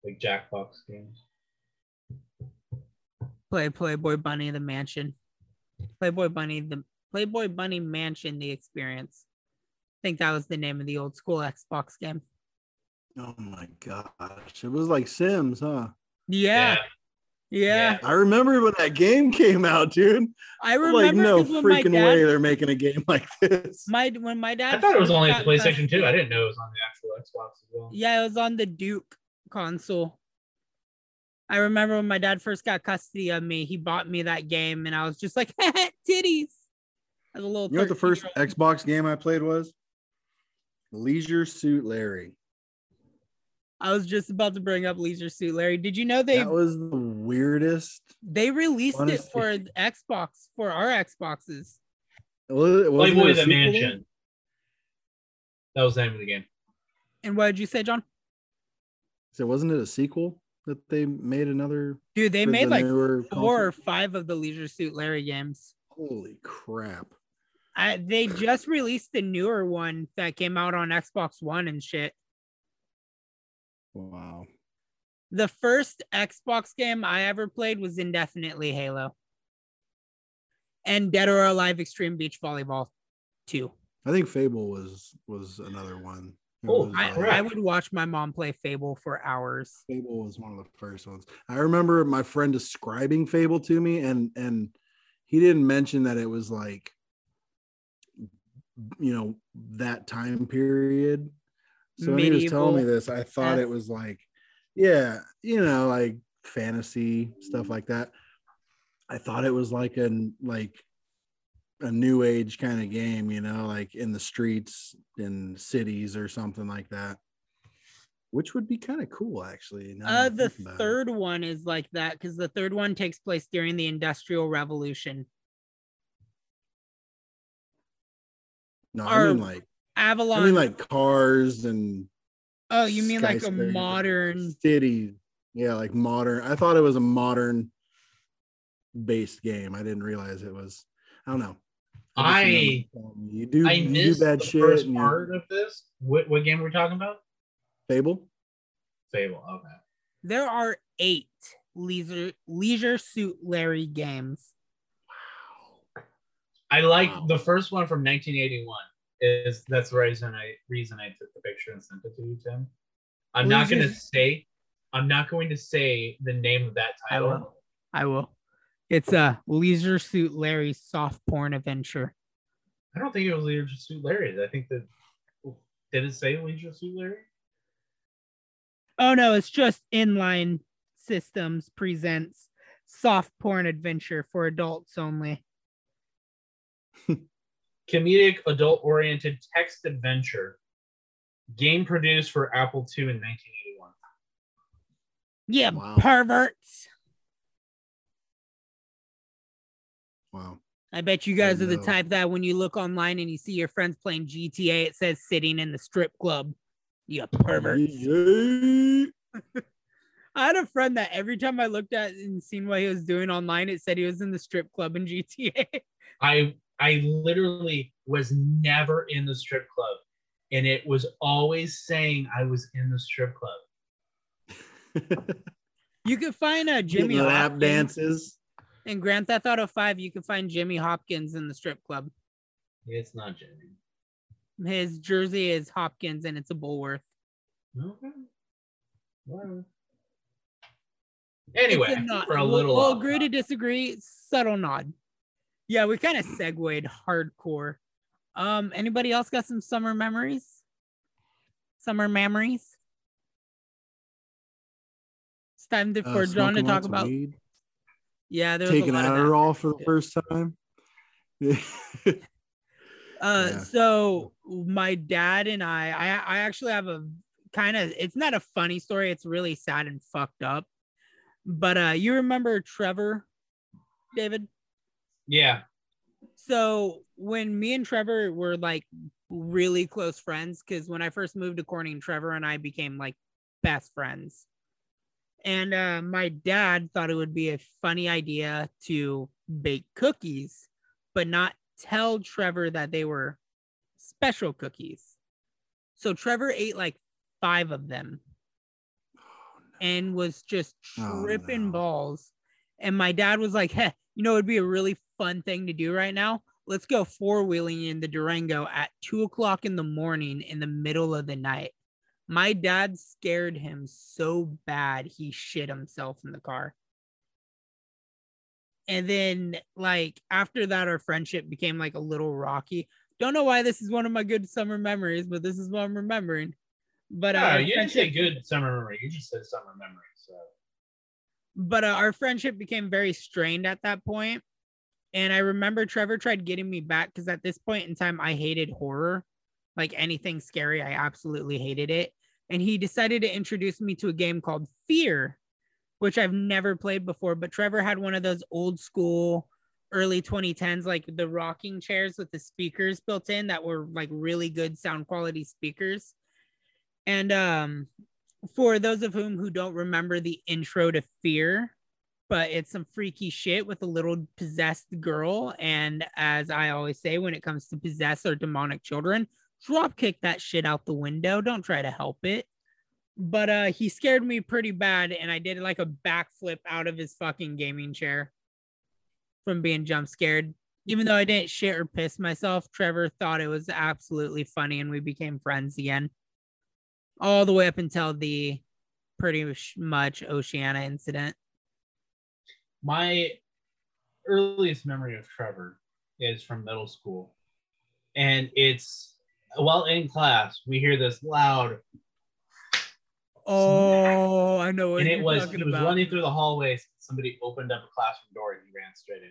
Like Jackbox games. Play Playboy Bunny the Mansion. Playboy Bunny, the Playboy Bunny Mansion, the experience. I think that was the name of the old school Xbox game. Oh my gosh. It was like Sims, huh? Yeah. Yeah. Yeah. yeah, I remember when that game came out, dude. I remember like no freaking dad, way they're making a game like this. My when my dad, I thought it was only on PlayStation Two. I didn't know it was on the actual Xbox as well. Yeah, it was on the Duke console. I remember when my dad first got custody of me, he bought me that game, and I was just like, titties. As a little, you know what the first Xbox game I played was? Leisure Suit Larry. I was just about to bring up Leisure Suit Larry. Did you know they that was the weirdest? They released honestly. it for Xbox for our Xboxes. Was, was Playboy the Mansion. Game? That was the name of the game. And what did you say, John? So wasn't it a sequel that they made another? Dude, they made the like four console? or five of the Leisure Suit Larry games. Holy crap! I, they just released the newer one that came out on Xbox One and shit. Wow. The first Xbox game I ever played was indefinitely Halo. And Dead or Alive Extreme Beach Volleyball two. I think Fable was was another one. Oh, I, like, I would watch my mom play Fable for hours. Fable was one of the first ones. I remember my friend describing Fable to me, and and he didn't mention that it was like, you know, that time period. So when he was telling me this, I thought it was like, yeah, you know, like fantasy stuff like that. I thought it was like an like a new age kind of game, you know, like in the streets in cities or something like that, which would be kind of cool, actually. Uh, the third one is like that because the third one takes place during the Industrial Revolution. No, I mean like. Avalon. I mean, like cars and. Oh, you mean like a modern city? Yeah, like modern. I thought it was a modern based game. I didn't realize it was. I don't know. I you do I missed you do bad the shit first part you... of this. What what game were we talking about? Fable. Fable. Okay. There are eight Leisure Leisure Suit Larry games. Wow. I like wow. the first one from nineteen eighty-one. Is that's the reason I reason I took the picture and sent it to you, Tim. I'm Leisure... not gonna say. I'm not going to say the name of that title. I will. I will. It's a Leisure Suit Larry soft porn adventure. I don't think it was Leisure Suit Larry's. I think that did it say Leisure Suit Larry? Oh no, it's just Inline Systems presents soft porn adventure for adults only. Comedic adult-oriented text adventure. Game produced for Apple two in nineteen eighty-one. Yeah, wow. Perverts. Wow. I bet you guys are the type that when you look online and you see your friends playing G T A, it says sitting in the strip club. You perverts. I had a friend that every time I looked at and seen what he was doing online, it said he was in the strip club in G T A. I I literally was never in the strip club. And it was always saying I was in the strip club. You could find a Jimmy lap dances. In Grand Theft Auto five, you can find Jimmy Hopkins in the strip club. It's not Jimmy. His jersey is Hopkins, and it's a Bullworth. Okay. Well. Anyway, a nod. for a little. We'll, we'll agree to disagree. Subtle nod. Yeah, we kind of segued hardcore. Um, anybody else got some summer memories? Summer memories. It's time to, for uh, John to talk about. Weed. Yeah, there was taking Adderall for the first time. uh, yeah. So my dad and I, I, I actually have a kind of, it's not a funny story. It's really sad and fucked up. But uh, you remember Trevor, David? Yeah. So when me and Trevor were like really close friends, because when I first moved to Corning, Trevor and I became like best friends. And uh, my dad thought it would be a funny idea to bake cookies, but not tell Trevor that they were special cookies. So Trevor ate like five of them oh, no. and was just tripping oh, no. balls. And my dad was like, hey, you know, it'd be a really fun thing to do right now. Let's go four-wheeling in the Durango at two o'clock in the morning in the middle of the night. My dad scared him so bad he shit himself in the car. And then, like, after that, our friendship became, like, a little rocky. Don't know why this is one of my good summer memories, but this is what I'm remembering. But uh, oh, you didn't say good summer memory. You just said summer memory. So. But uh, our friendship became very strained at that point. And I remember Trevor tried getting me back because at this point in time, I hated horror. Like, anything scary, I absolutely hated it. And he decided to introduce me to a game called Fear, which I've never played before. But Trevor had one of those old school, early twenty tens, like the rocking chairs with the speakers built in that were like really good sound quality speakers. And um, for those of whom who don't remember the intro to Fear, but it's some freaky shit with a little possessed girl. And as I always say, when it comes to possessed or demonic children, drop kick that shit out the window. Don't try to help it. But uh, he scared me pretty bad, and I did like a backflip out of his fucking gaming chair from being jump scared. Even though I didn't shit or piss myself, Trevor thought it was absolutely funny, and we became friends again. All the way up until the pretty much Oceana incident. My earliest memory of Trevor is from middle school, and it's while in class, we hear this loud. Oh, smack. I know what and you're it was, talking he was about. Running through the hallways. Somebody opened up a classroom door and he ran straight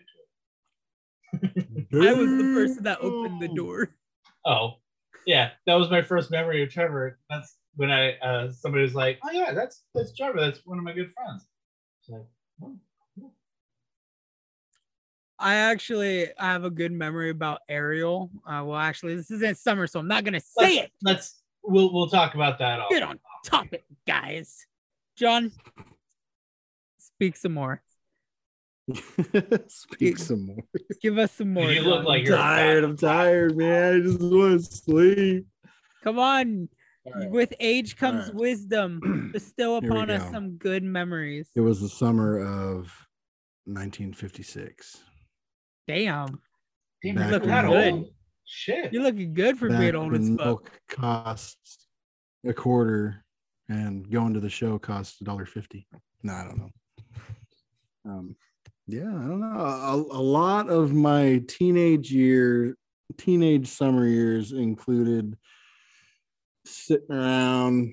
into it. I was the person that opened the door. Oh, yeah, that was my first memory of Trevor. That's when I uh, somebody was like, "Oh yeah, that's that's Trevor. That's one of my good friends." I was like, oh, cool. I actually have a good memory about Ariel. Uh, well, actually, this isn't summer, so I'm not gonna say let's, it. Let's we'll we'll talk about that. All Get on topic, guys. John, Speak some more. Speak give, some more. Give us some more. You look like you're tired. I'm tired, man. I just want to sleep. Come on. Right. With age comes right. wisdom. Bestow upon us some good memories. It was the summer of nineteen fifty-six. Damn. Damn, you're looking that good. Old? Shit. You're looking good for being old as fuck. Milk costs a quarter, and going to the show costs a dollar fifty. No, I don't know. Um, yeah, I don't know. A, a lot of my teenage year, teenage summer years included sitting around,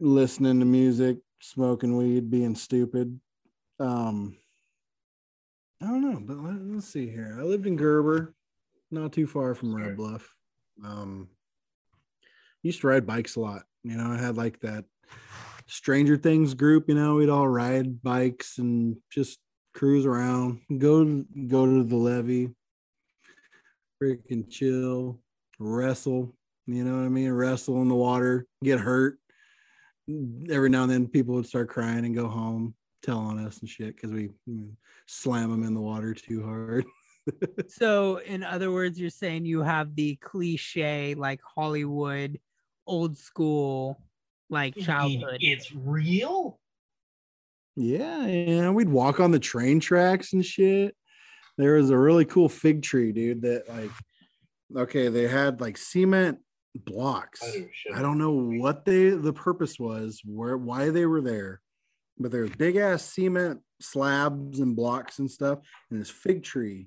listening to music, smoking weed, being stupid. Um, I don't know, but let, let's see here. I lived in Gerber, not too far from Red Bluff. Um, used to ride bikes a lot. You know, I had like that Stranger Things group. You know, we'd all ride bikes and just cruise around, go go to the levee, freaking chill, wrestle. You know what I mean? Wrestle in the water, get hurt. Every now and then people would start crying and go home, tell on us and shit because we you know, slam them in the water too hard. So in other words, you're saying you have the cliche, like Hollywood, old school, like childhood. It's real? Yeah, yeah. We'd walk on the train tracks and shit. There was a really cool fig tree, dude, that like, okay, they had like cement blocks. Oh, I don't know what they the purpose was, where why they were there, but there's big ass cement slabs and blocks and stuff, and this fig tree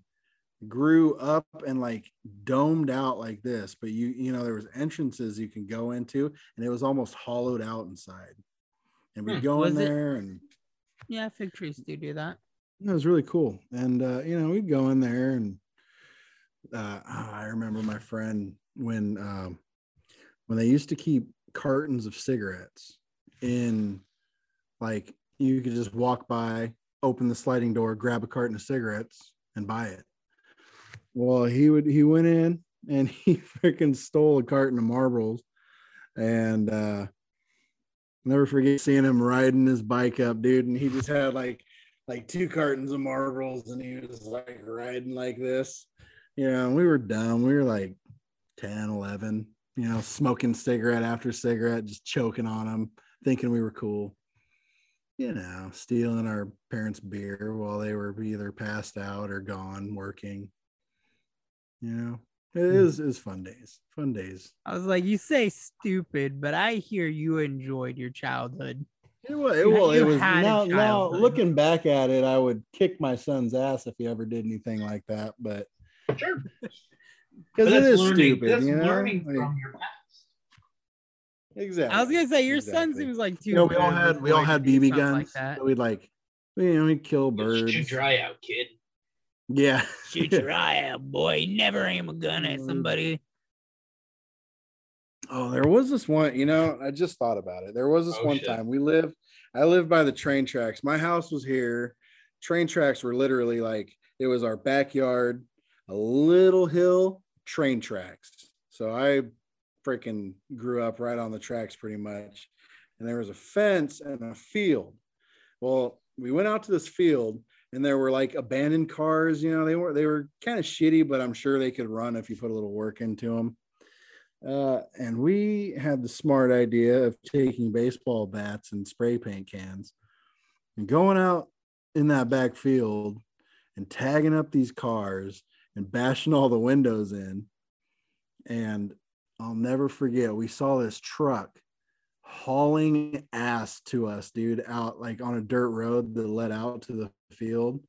grew up and like domed out like this, but you you know there was entrances you can go into, and it was almost hollowed out inside, and we'd hmm, go in there it? and yeah, fig trees do do that. It was really cool, and uh you know we'd go in there and uh oh, I remember my friend when um when they used to keep cartons of cigarettes in, like you could just walk by, open the sliding door, grab a carton of cigarettes and buy it. Well, he would he went in and he freaking stole a carton of Marlboros, and uh never forget seeing him riding his bike up, dude, and he just had like like two cartons of Marlboros, and he was like riding like this. You know, we were dumb. We were like ten, eleven, you know, smoking cigarette after cigarette, just choking on them, thinking we were cool. You know, stealing our parents' beer while they were either passed out or gone working. You know, it is is fun days, fun days. I was like, you say stupid, but I hear you enjoyed your childhood. It was, it was, it was now, now looking back at it, I would kick my son's ass if he ever did anything like that, but. Sure, because it is learning, stupid. That's you know? learning like, from your past. Exactly. I was gonna say your exactly. son seems like too. You know, we all had we all had B B guns. Like so we'd like, you know, we'd kill birds. Shoot your eye out, kid. Yeah. Shoot your eye out, boy. Never aim a gun at somebody. Oh, there was this one. You know, I just thought about it. There was this oh, one shit. time we lived. I lived by the train tracks. My house was here. Train tracks were literally like it was our backyard. A little hill, train tracks. So I freaking grew up right on the tracks pretty much. And there was a fence and a field. Well, we went out to this field and there were like abandoned cars, you know, they were, they were kind of shitty, but I'm sure they could run if you put a little work into them. Uh, and we had the smart idea of taking baseball bats and spray paint cans and going out in that back field and tagging up these cars and bashing all the windows in. And I'll never forget, we saw this truck hauling ass to us, dude, out like on a dirt road that led out to the field.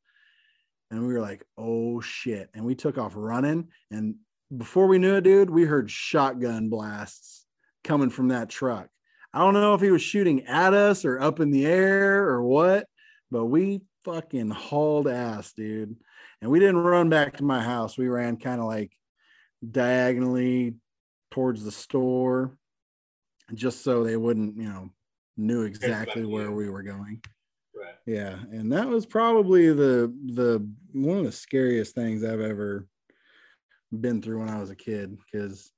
And we were like, oh shit. And we took off running. And before we knew it, dude, we heard shotgun blasts coming from that truck. I don't know if he was shooting at us or up in the air or what, but we fucking hauled ass, dude. And we didn't run back to my house. We ran kind of like diagonally towards the store just so they wouldn't, you know, knew exactly where we were going. Right. Yeah. And that was probably the, the, one of the scariest things I've ever been through when I was a kid, because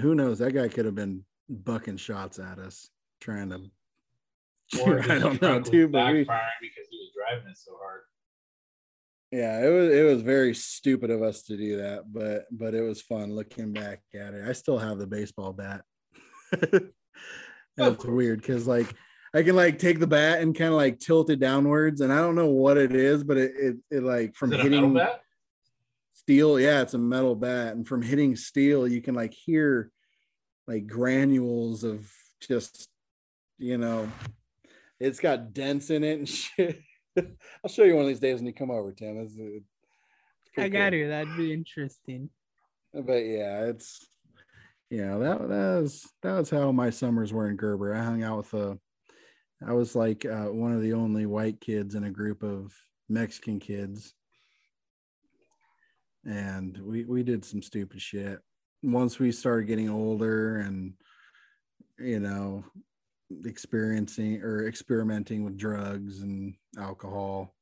who knows, that guy could have been bucking shots at us trying to, or I don't know too, but we, because driving it so hard. Yeah, it was it was very stupid of us to do that, but but it was fun looking back at it. I still have the baseball bat. That's weird because like I can like take the bat and kind of like tilt it downwards, and I don't know what it is, but it it, it like from is it hitting a metal bat? Steel. Yeah, it's a metal bat, and from hitting steel, you can like hear like granules of just, you know, it's got dents in it and shit. I'll show you one of these days when you come over, Tim. It's, it's I got cool. her. That'd be interesting. But yeah, it's yeah that that was that was how my summers were in Gerber. I hung out with a, I was like uh, one of the only white kids in a group of Mexican kids, and we we did some stupid shit. Once we started getting older and, you know, experiencing or experimenting with drugs and alcohol,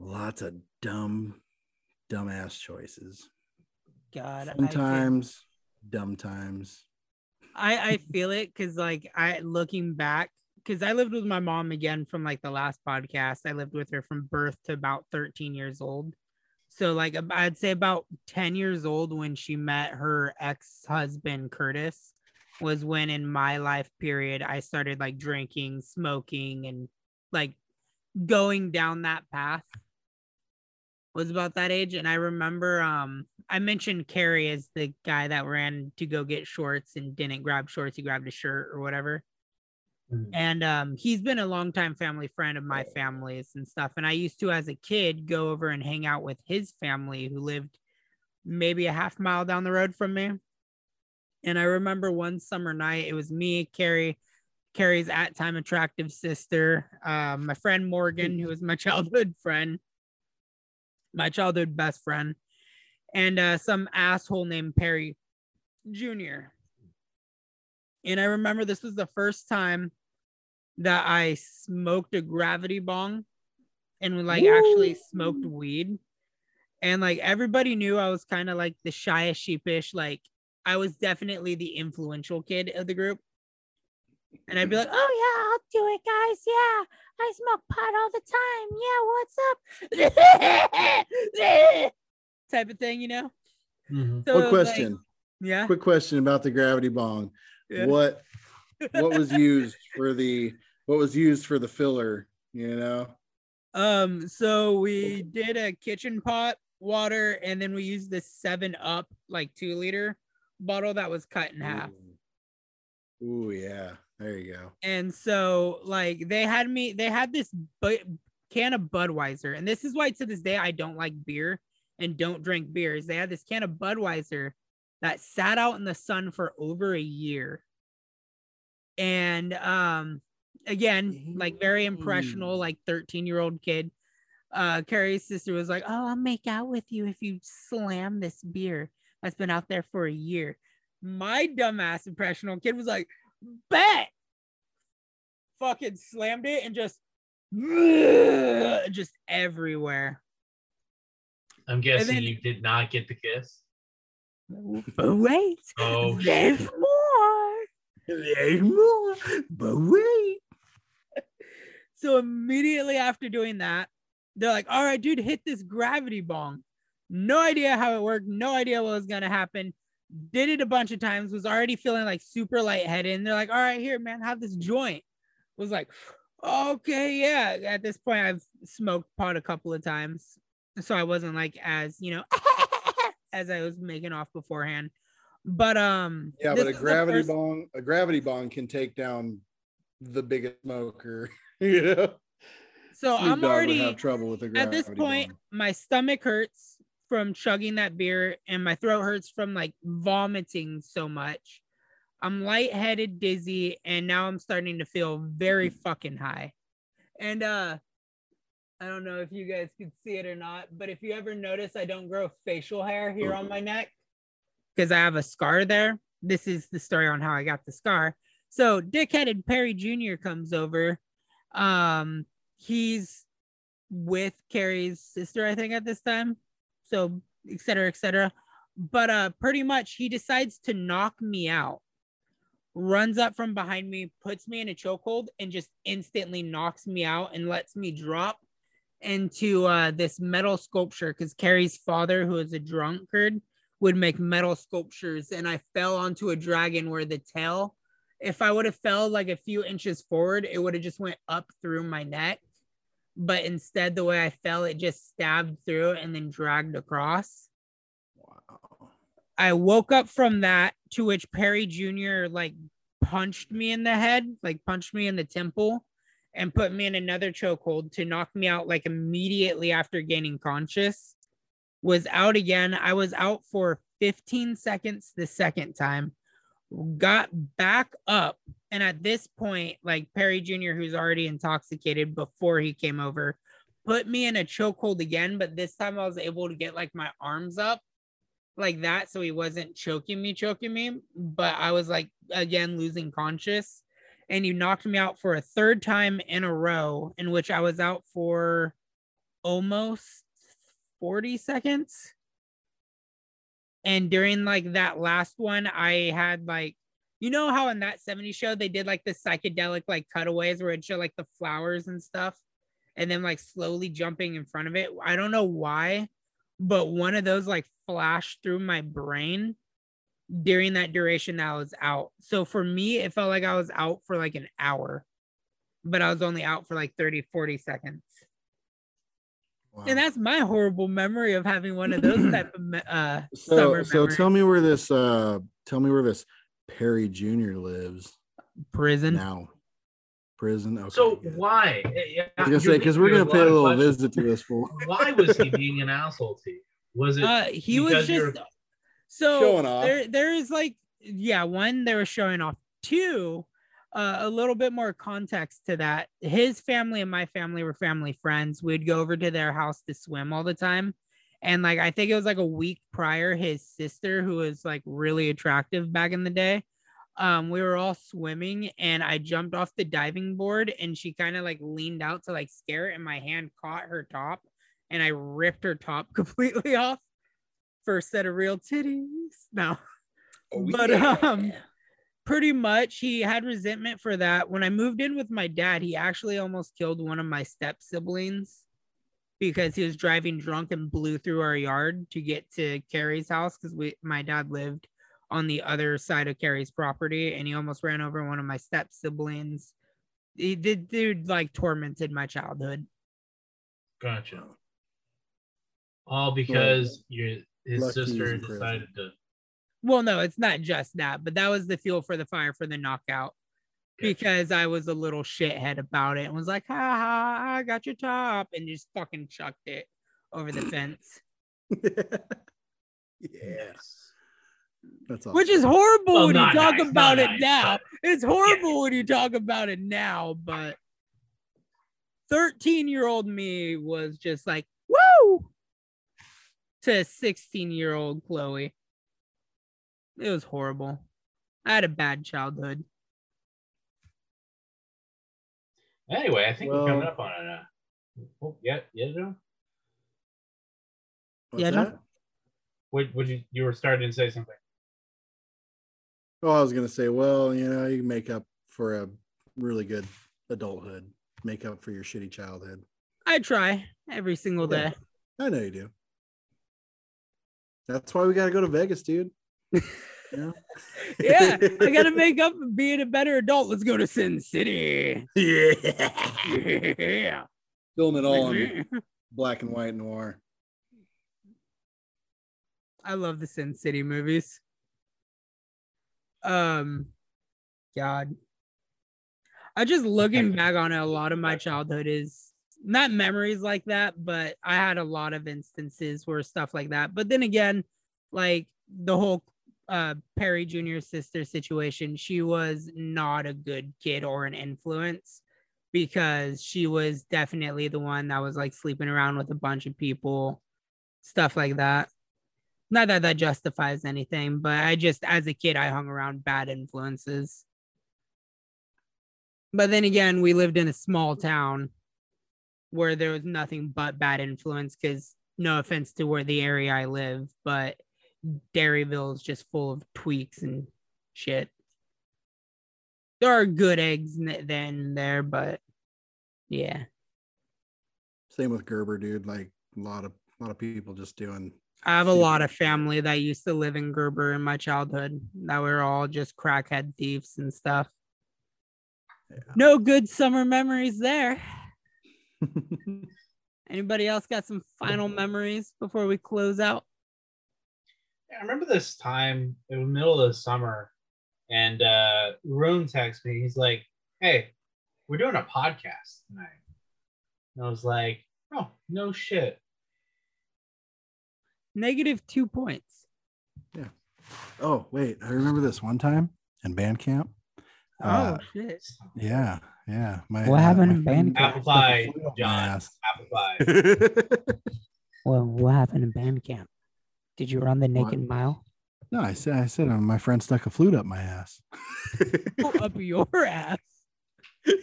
lots of dumb dumbass choices. God, sometimes dumb times. I I feel it because like I looking back, because I lived with my mom again from like the last podcast. I lived with her from birth to about thirteen years old. So like I'd say about ten years old when she met her ex-husband Curtis was when in my life period I started like drinking, smoking, and like going down that path. Was about that age. And I remember um I mentioned Carrie as the guy that ran to go get shorts and didn't grab shorts, he grabbed a shirt or whatever. Mm-hmm. And um he's been a longtime family friend of my family's and stuff, and I used to as a kid go over and hang out with his family who lived maybe a half mile down the road from me. And I remember one summer night it was me, Carrie, Carrie's at time attractive sister, uh, my friend Morgan, who was my childhood friend, my childhood best friend, and uh, some asshole named Perry Junior And I remember this was the first time that I smoked a gravity bong and like Ooh. actually smoked weed. And like everybody knew I was kind of like the shy, sheepish, like I was definitely the influential kid of the group. And I'd be like, oh yeah, I'll do it, guys. Yeah, I smoke pot all the time. Yeah, what's up? Type of thing, you know? Mm-hmm. So Quick question. Like, yeah. Quick question about the gravity bong. Yeah. What what was used for the what was used for the filler, you know? Um, so we did a kitchen pot, water, and then we used this seven up, like two liter bottle that was cut in half. Ooh. Oh yeah, there you go. And so like they had me, they had this bu- can of Budweiser, and this is why to this day I don't like beer and don't drink beers. They had this can of Budweiser that sat out in the sun for over a year. And um, again, like very impressionable, like thirteen year old kid. Uh, Carrie's sister was like, oh, I'll make out with you if you slam this beer that's been out there for a year. My dumbass impressionable kid was like, bet, fucking slammed it and just just everywhere. I'm guessing then, you did not get the kiss. But wait, oh, there's more. There's more. But wait. So immediately after doing that, they're like, all right, dude, hit this gravity bong. No idea how it worked. No idea what was gonna happen. Did it a bunch of times, was already feeling like super lightheaded. And they're like, all right, here, man, have this joint. Was like, okay, yeah. At this point, I've smoked pot a couple of times. So I wasn't like as, you know, as I was making off beforehand. But um yeah, but a gravity first... bong, a gravity bong can take down the biggest smoker, you know. So Snoop I'm Dogg already have trouble with the at this point, bong. My stomach hurts from chugging that beer, and my throat hurts from like vomiting so much. I'm lightheaded, dizzy, and now I'm starting to feel very fucking high. And uh I don't know if you guys could see it or not, but if you ever notice, I don't grow facial hair here on my neck because I have a scar there. This is the story on how I got the scar. So dickheaded Perry Junior comes over. Um, he's with Carrie's sister, I think, at this time. So et cetera, et cetera. But uh, pretty much he decides to knock me out. runs up from behind me, puts me in a chokehold, and just instantly knocks me out and lets me drop into uh, this metal sculpture, because Carrie's father, who is a drunkard, would make metal sculptures, and I fell onto a dragon where the tail, if I would have fell like a few inches forward, it would have just went up through my neck. But instead, the way I fell, it just stabbed through and then dragged across. Wow. I woke up from that, to which Perry Junior like punched me in the head, like punched me in the temple, and put me in another chokehold to knock me out like immediately after gaining conscious. Was out again. I was out for fifteen seconds the second time. Got back up. And at this point, like Perry Junior, who's already intoxicated before he came over, put me in a chokehold again. But this time I was able to get like my arms up like that, so he wasn't choking me, choking me. But I was like, again, losing conscious. And he knocked me out for a third time in a row, in which I was out for almost forty seconds. And during like that last one, I had like, you know how in that seventies show they did like the psychedelic like cutaways where it showed like the flowers and stuff, and then like slowly jumping in front of it. I don't know why, but one of those like flashed through my brain during that duration that I was out. So for me, it felt like I was out for like an hour, but I was only out for like thirty, forty seconds. Wow. And that's my horrible memory of having one of those type of uh so, summer so memories. Tell me where this uh tell me where this Perry Junior lives. Prison now. Prison. Okay. So yeah. Why? Yeah, I was gonna say, because we're gonna pay a little questions. Visit to this fool. Why was he being an asshole to you? Was it? Uh, he was just so showing off. There, there is like yeah. One, they were showing off. Two, Uh, a little bit more context to that. His family and my family were family friends. We'd go over to their house to swim all the time. And like, I think it was like a week prior, his sister, who was like really attractive back in the day, um, we were all swimming and I jumped off the diving board and she kind of like leaned out to like scare it, and my hand caught her top and I ripped her top completely off. First set of real titties. No. Oh, but yeah. um Pretty much, he had resentment for that. When I moved in with my dad, he actually almost killed one of my step-siblings because he was driving drunk and blew through our yard to get to Carrie's house, because we my dad lived on the other side of Carrie's property, and he almost ran over one of my step-siblings. He did, dude, like, tormented my childhood. Gotcha. All because your his sister decided to... Well, no, it's not just that, but that was the fuel for the fire for the knockout, because I was a little shithead about it and was like, ha ha, I got your top, and just fucking chucked it over the fence. Yes. That's awesome. Which is horrible well, when you talk nice, about it nice, now. But... It's horrible yeah. when you talk about it now, but thirteen-year-old me was just like, woo, to sixteen-year-old Chloe. It was horrible. I had a bad childhood. Anyway, I think well, we're coming up on it. Uh, oh, yeah, yeah, Joe? Yeah, Joe? What, what you, you were starting to say something. Oh, I was going to say, well, you know, you can make up for a really good adulthood. Make up for your shitty childhood. I try every single yeah, day. I know you do. That's why we got to go to Vegas, dude. Yeah. Yeah, I gotta make up for being a better adult. Let's go to Sin City. Yeah, yeah. Film it all in black and white noir. I love the Sin City movies. Um, God, I just looking back on it, a lot of my childhood is not memories like that, but I had a lot of instances where stuff like that. But then again, like the whole Uh, Perry Junior's sister situation, she was not a good kid or an influence, because she was definitely the one that was like sleeping around with a bunch of people, stuff like that. Not that that justifies anything, but I just, as a kid, I hung around bad influences. But then again, we lived in a small town where there was nothing but bad influence, because no offense to where the area I live, but Dairyville is just full of tweaks and shit. there are good eggs then there, but yeah. Same with Gerber, dude. Like a lot of a lot of people just doing. I have a lot of family that used to live in Gerber in my childhood that were all just crackhead thieves and stuff. Yeah. No good summer memories there. Anybody else got some final memories before we close out? Yeah, I remember this time, it was middle of the summer, and uh, Roon texts me. He's like, hey, we're doing a podcast tonight. And I was like, oh, no shit. Negative two points. Yeah. Oh, wait. I remember this one time in band camp. Oh, uh, shit. Yeah. Yeah. My, what uh, happened in band camp? Apple pie, John. Apple pie. Well, what happened in band camp? Did you run the naked what? mile? No, I said, I said, um, my friend stuck a flute up my ass. Oh, up your ass?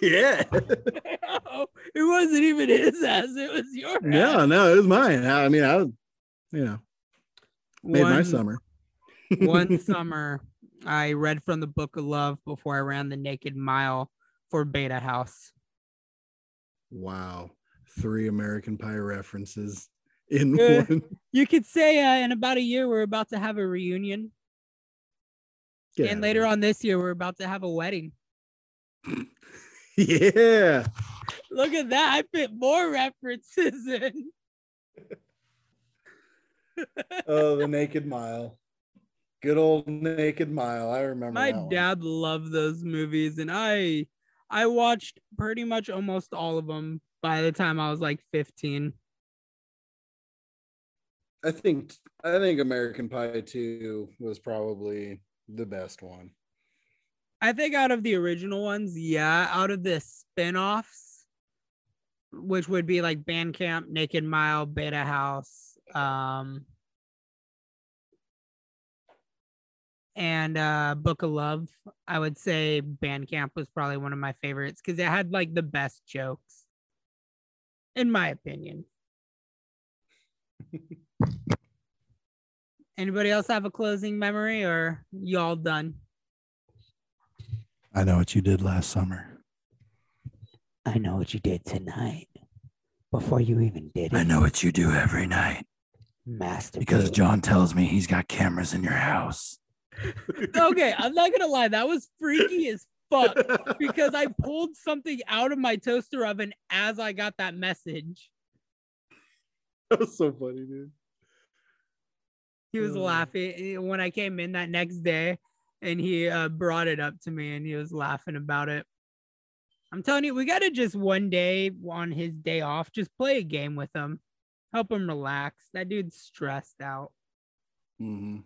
Yeah. No, it wasn't even his ass. It was your ass. No, no, it was mine. I mean, I was, you know, made one, my summer. One summer, I read from the Book of Love before I ran the naked mile for Beta House. Wow. Three American Pie references in uh, one. You could say uh, in about a year, we're about to have a reunion. Get and later on this year, we're about to have a wedding. Yeah. Look at that. I fit more references in. Oh, the naked mile. Good old naked mile. I remember my dad one. loved those movies, and I I watched pretty much almost all of them by the time I was like fifteen. I think I think American Pie two was probably the best one. I think out of the original ones, yeah, out of the spin-offs, which would be like Bandcamp, Naked Mile, Beta House, um, and uh, Book of Love, I would say Bandcamp was probably one of my favorites because it had like the best jokes, in my opinion. Anybody else have a closing memory, or y'all done? I know what you did last summer. I know what you did tonight. Before you even did it. I know what you do every night. Master. Because John tells me he's got cameras in your house. Okay, I'm not going to lie. That was freaky as fuck. Because I pulled something out of my toaster oven as I got that message. That was so funny, dude. He was laughing when I came in that next day. And he uh, brought it up to me, and he was laughing about it. I'm telling you, we got to just one day on his day off, just play a game with him. Help him relax. That dude's stressed out. Mm-hmm.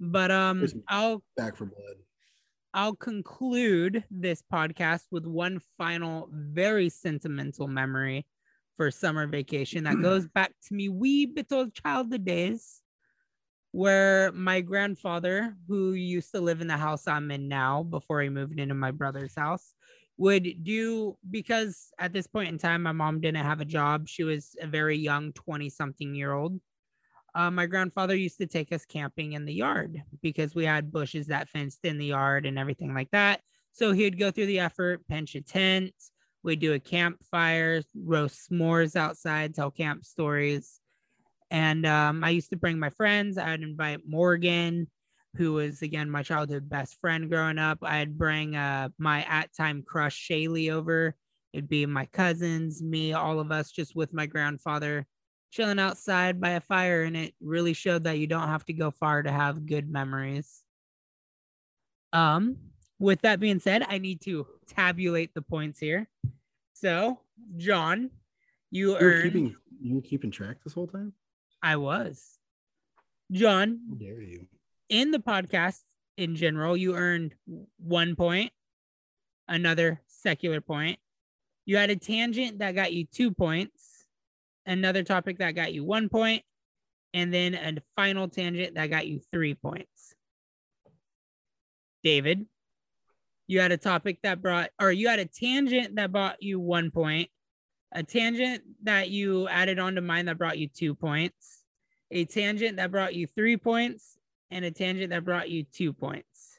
But um, I'll back for blood. I'll conclude this podcast with one final very sentimental memory for summer vacation that goes back to me wee bit of childhood days, where my grandfather, who used to live in the house I'm in now before he moved into my brother's house, would do, because at this point in time, my mom didn't have a job. She was a very young twenty-something-year-old. Uh, my grandfather used to take us camping in the yard because we had bushes that fenced in the yard and everything like that. So he'd go through the effort, pinch a tent. We'd do a campfire, roast s'mores outside, tell camp stories. And um, I used to bring my friends. I'd invite Morgan, who was, again, my childhood best friend growing up. I'd bring uh, my at-time crush, Shaylee, over. It'd be my cousins, me, all of us, just with my grandfather, chilling outside by a fire. And it really showed that you don't have to go far to have good memories. Um, with that being said, I need to tabulate the points here. So, John, you earned... Keeping, you were keeping track this whole time? I was. John, how dare you? In the podcast in general, you earned one point, another secular point. You had a tangent that got you two points, another topic that got you one point, and then a final tangent that got you three points. David, you had a topic that brought, or you had a tangent that brought you one point, a tangent that you added on to mine that brought you two points, a tangent that brought you three points, and a tangent that brought you two points.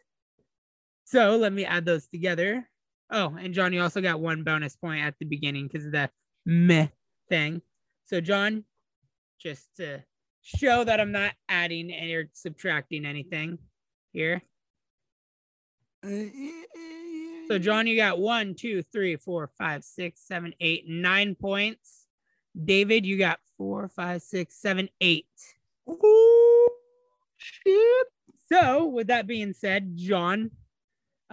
So let me add those together. Oh, and John, you also got one bonus point at the beginning because of the meh thing. So John, just to show that I'm not adding or subtracting anything here. So John, you got one, two, three, four, five, six, seven, eight, nine points. David, you got four, five, six, seven, eight. Ooh, shit. So with that being said, John,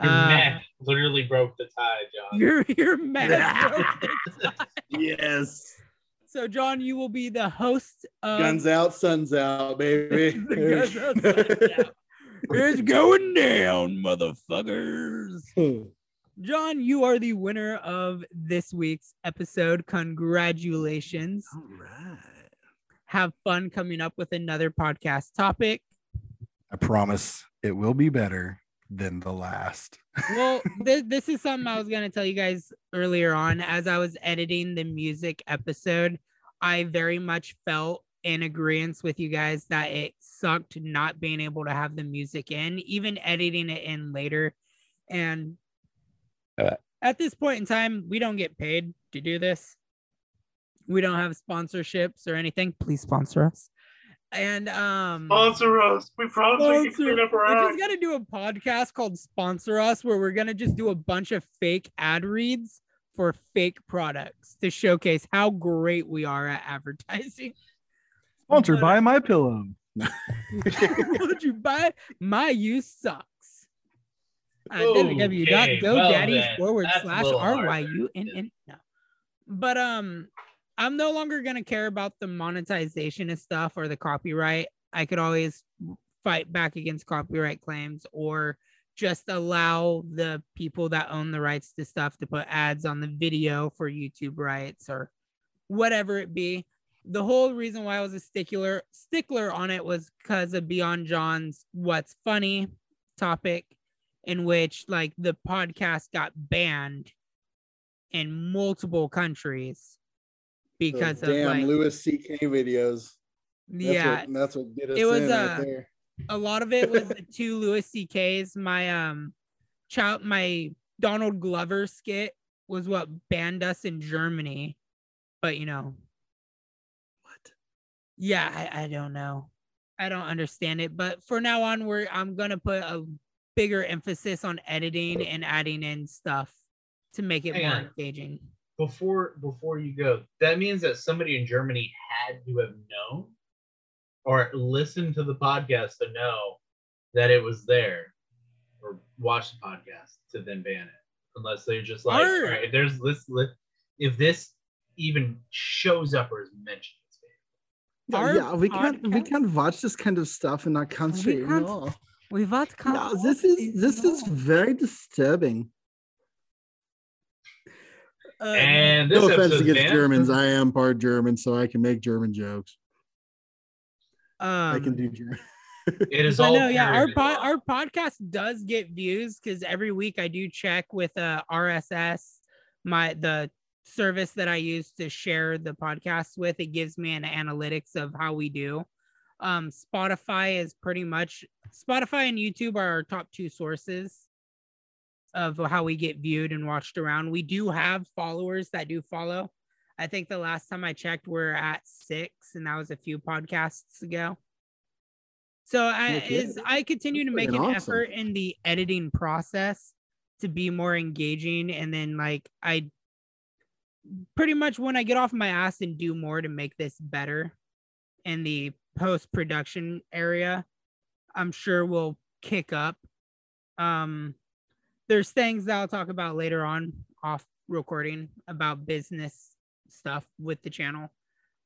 your uh, mess literally broke the tie, John. Your your mess broke the tie. Yes. So John, you will be the host of Guns Out, Sun's Out, baby. Guns Out, Sun's Out. It's going down, motherfuckers. John, you are the winner of this week's episode. Congratulations. All right. Have fun coming up with another podcast topic. I promise it will be better than the last. Well, th- this is something I was going to tell you guys earlier on. As I was editing the music episode, I very much felt in agreement with you guys that it sucked not being able to have the music in, even editing it in later. And uh, at this point in time, we don't get paid to do this. We don't have sponsorships or anything. Please sponsor us. And um sponsor us. We promise sponsor, we can clean up our act. We're just gonna do a podcast called Sponsor Us, where we're gonna just do a bunch of fake ad reads for fake products to showcase how great we are at advertising. Sponsored but, by my pillow. Would you buy my use socks? At okay, www.godaddy forward slash R Y U N N. No. But um I'm no longer going to care about the monetization of stuff or the copyright. I could always fight back against copyright claims or just allow the people that own the rights to stuff to put ads on the video for YouTube rights or whatever it be. The whole reason why I was a stickler stickler on it was because of Beyond John's What's Funny topic, in which like the podcast got banned in multiple countries. Because the of damn like, Louis C K videos. That's yeah. What, that's what did us it was in uh, right there. A lot of it was the two Louis C Ks. My um child my Donald Glover skit was what banned us in Germany. But you know what? Yeah, I, I don't know. I don't understand it. But for now on, we're I'm gonna put a bigger emphasis on editing and adding in stuff to make it Hang more on. engaging. Before before you go, that means that somebody in Germany had to have known or listened to the podcast to know that it was there or watched the podcast to then ban it. Unless they're just like, All right, if there's this, if this even shows up or is mentioned, it's banned. Yeah, we can't we can't watch this kind of stuff in our country. We can't, no. we can't no, this is this no. is very disturbing. Um, and this no offense against man. Germans, I am part German, so I can make German jokes. Um, I can do German. It is all. I know, yeah, our pod, our podcast does get views because every week I do check with uh, R S S, my the service that I use to share the podcast with. It gives me an analytics of how we do. Um, Spotify is pretty much Spotify and YouTube are our top two sources of how we get viewed and watched around. We do have followers that do follow. I think the last time I checked, we're at six, and that was a few podcasts ago. So I, is, I continue to make an awesome. effort in the editing process to be more engaging. And then like, I pretty much when I get off my ass and do more to make this better in the post-production area, I'm sure we'll kick up. Um, There's things that I'll talk about later on off recording about business stuff with the channel.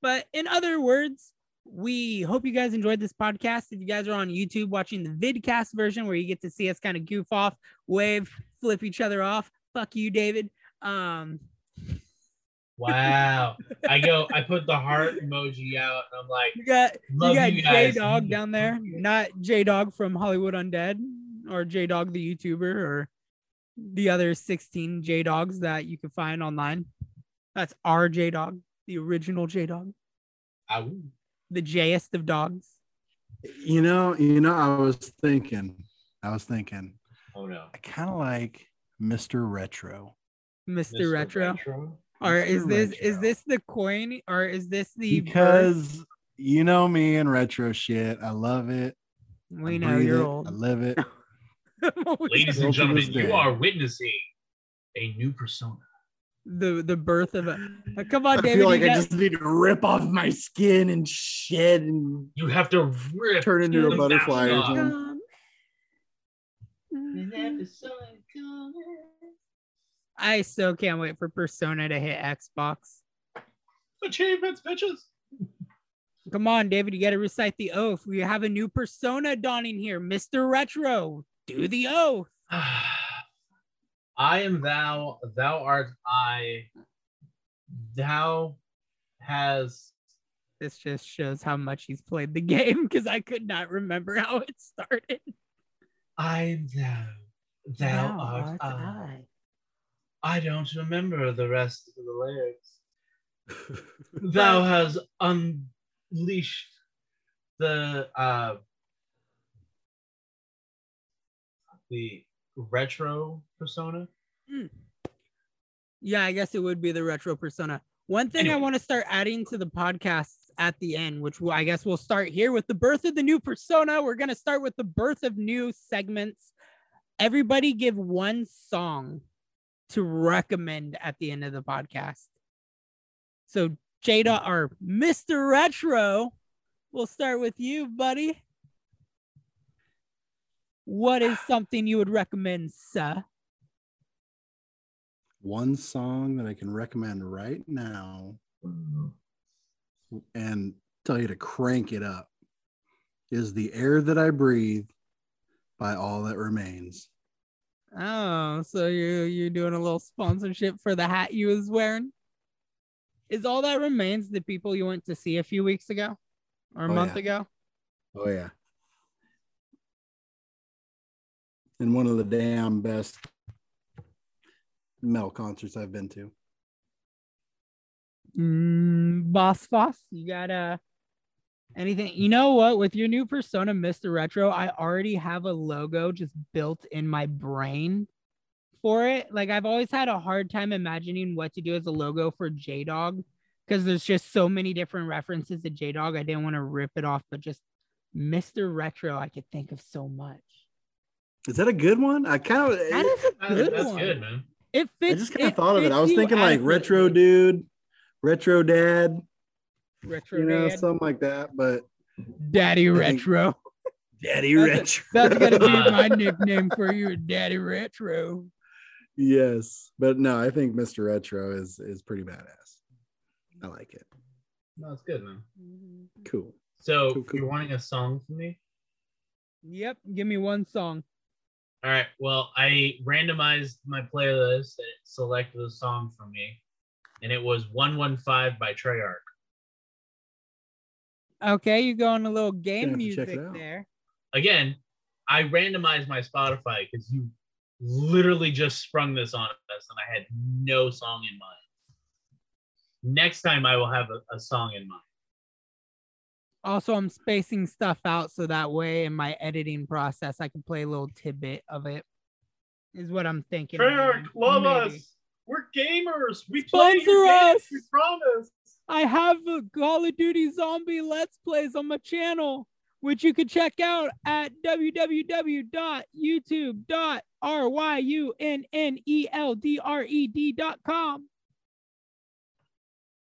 But in other words, we hope you guys enjoyed this podcast. If you guys are on YouTube watching the vidcast version where you get to see us kind of goof off, wave, flip each other off. Fuck you, David. Um, wow. I go, I put the heart emoji out and I'm like, you got, love you got you J Dog down there, not J Dog from Hollywood Undead or J Dog the YouTuber or the other sixteen J Dogs that you can find online. That's our J Dog, the original J Dog, the J-est of dogs. You know, you know, I was thinking, I was thinking, Oh no. I kind of like Mister Retro. Mister Retro? Retro? Or Mister is this Retro. Is this the coin or is this the because bird? You know me and retro shit. I love it. We I know you're it. Old. I live it. Ladies and gentlemen, you are witnessing a new persona. The the birth of a uh, come on, I David. I feel like I got... just need to rip off my skin and shed, and you have to rip turn into a butterfly. Or something. Mm-hmm. I still can't wait for Persona to hit Xbox. Achievements, bitches. Come on, David. You got to recite the oath. We have a new persona dawning here, Mister Retro. Do the oath. I am thou, thou art I, thou has... This just shows how much he's played the game, because I could not remember how it started. I am thou, thou, thou art, art I. I. I don't remember the rest of the lyrics. Thou has unleashed the, uh, the... retro persona. Mm. Yeah, I guess it would be the retro persona. One thing anyway. I want to start adding to the podcast at the end, which I guess we'll start here with the birth of the new persona. We're going to start with the birth of new segments. Everybody give one song to recommend at the end of the podcast. So Jada or Mister Retro, we'll start with you, buddy. What is something you would recommend, sir? One song that I can recommend right now and tell you to crank it up is The Air That I Breathe by All That Remains. Oh, so you, you're doing a little sponsorship for the hat you was wearing? Is All That Remains the people you went to see a few weeks ago or a oh, month yeah. ago? Oh, yeah. And one of the damn best metal concerts I've been to. Mm, Boss Foss, you got uh, anything? You know what? With your new persona, Mister Retro, I already have a logo just built in my brain for it. Like, I've always had a hard time imagining what to do as a logo for J Dog because there's just so many different references to J Dog. I didn't want to rip it off, but just Mister Retro, I could think of so much. Is that a good one? I kind of that is a good that's one. Good, man. It fits. I just kind of thought of it. I was thinking like retro dude, retro dad, retro, you know, dad. Something like that. But Daddy Retro, Daddy Retro. That's, that's gonna be my nickname for you, Daddy Retro. Yes, but no, I think Mister Retro is is pretty badass. I like it. No, it's good, man. Cool. So cool, cool. You're wanting a song from me? Yep. Give me one song. All right, well, I randomized my playlist and it selected a song for me, and it was one one five by Treyarch. Okay, you're going a little game music there. Again, I randomized my Spotify because you literally just sprung this on us, and I had no song in mind. Next time, I will have a, a song in mind. Also, I'm spacing stuff out so that way in my editing process, I can play a little tidbit of it, is what I'm thinking. Treyarch, love maybe. Us. We're gamers. We Sponsor play us. Games, we promise. I have a Call of Duty Zombie Let's Plays on my channel, which you can check out at w w w dot youtube dot ryunneldred dot com.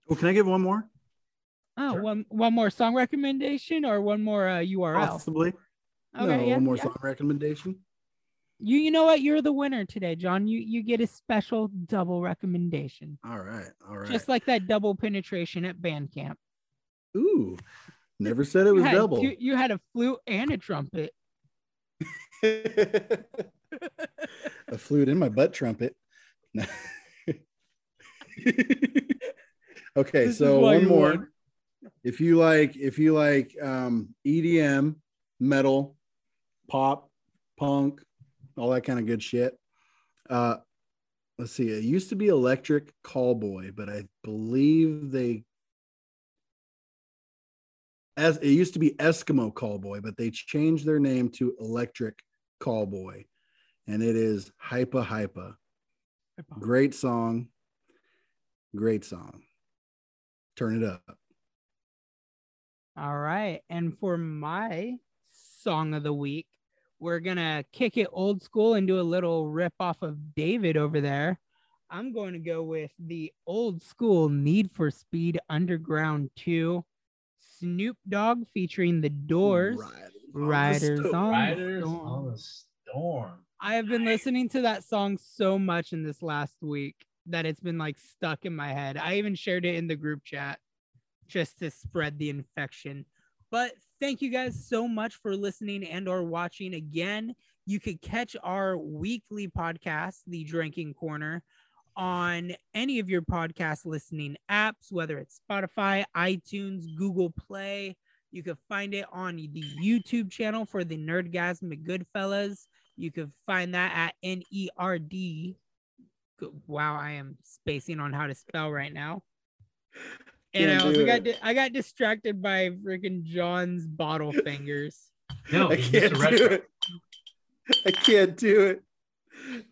Well, can I give one more? Oh, sure. one, one more song recommendation or one more uh, U R L? Possibly. Okay, no, yeah, one more yeah. song recommendation. You you know what? You're the winner today, John. You you get a special double recommendation. All right. All right. Just like that double penetration at Bandcamp. Ooh, never said it was had, double. You, you had a flute and a trumpet. A flute and my butt trumpet. Okay, this so one more. Won. If you like, if you like um, E D M, metal, pop, punk, all that kind of good shit. Uh, let's see. It used to be Electric Callboy, but I believe they as it used to be Eskimo Callboy, but they changed their name to Electric Callboy, and it is Hypa Hypa. Great song. Great song. Turn it up. All right. And for my song of the week, we're going to kick it old school and do a little rip off of David over there. I'm going to go with the old school Need for Speed Underground two. Snoop Dogg featuring The Doors. Riders on the Storm. I have been listening to that song so much in this last week that it's been like stuck in my head. I even shared it in the group chat just to spread the infection. But thank you guys so much for listening and or watching again. You could catch our weekly podcast, The Drinking Corner, on any of your podcast listening apps, whether it's Spotify, iTunes, Google Play. You can find it on the YouTube channel for the Nerdgasmic Goodfellas. You can find that at N E R D. Wow, I am spacing on how to spell right now. And I also got di- I got distracted by freaking John's bottle fingers. No, I can't do it. I can't do it.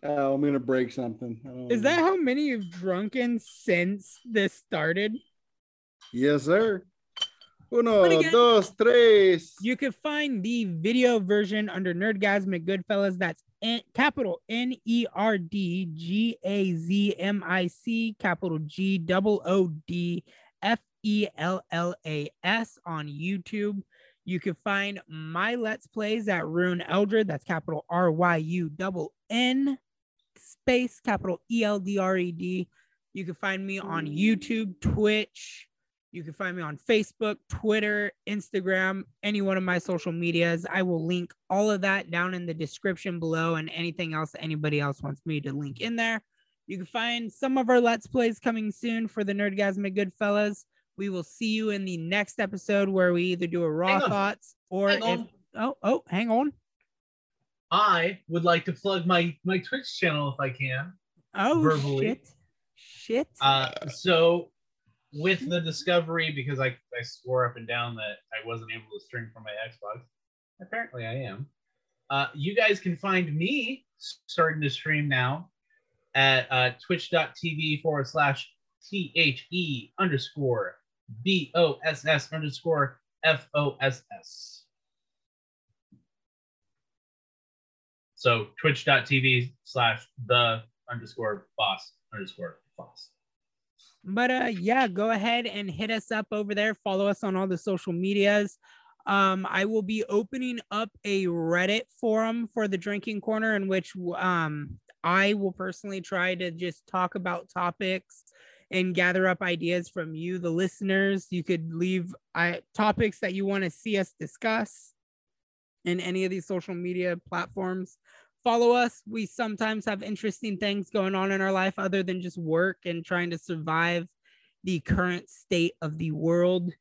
Oh, I'm gonna break something. Oh. Is that how many you've drunken since this started? Yes, sir. Uno, again, dos, tres. You can find the video version under Nerdgasmic Goodfellas. That's N- capital N E R D G A Z M I C, capital G O O D F E L L A S on YouTube. You can find my Let's Plays at Ryunn Eldred. That's capital R Y U N N space, capital E L D R E D. You can find me on YouTube, Twitch. You can find me on Facebook, Twitter, Instagram, any one of my social medias. I will link all of that down in the description below and anything else anybody else wants me to link in there. You can find some of our Let's Plays coming soon for the Nerdgasmic Goodfellas. We will see you in the next episode where we either do a Raw Thoughts or... If, oh, oh, hang on. I would like to plug my, my Twitch channel if I can. Oh, verbally. shit. Shit. Uh, so... With the discovery, because I, I swore up and down that I wasn't able to stream from my Xbox. Apparently I am. Uh, you guys can find me starting to stream now at uh, twitch.tv forward slash T-H-E underscore B-O-S-S underscore F-O-S-S. So twitch.tv slash the underscore boss underscore boss. But uh, yeah, go ahead and hit us up over there. Follow us on all the social medias. Um, I will be opening up a Reddit forum for the Drinking Corner in which um, I will personally try to just talk about topics and gather up ideas from you, the listeners. You could leave uh, topics that you want to see us discuss in any of these social media platforms. Follow us. We sometimes have interesting things going on in our life other than just work and trying to survive the current state of the world.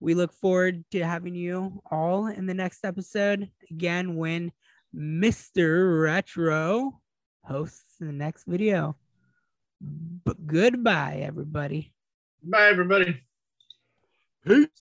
We look forward to having you all in the next episode again when Mister Retro hosts the next video. But goodbye, everybody. Bye, everybody. Peace.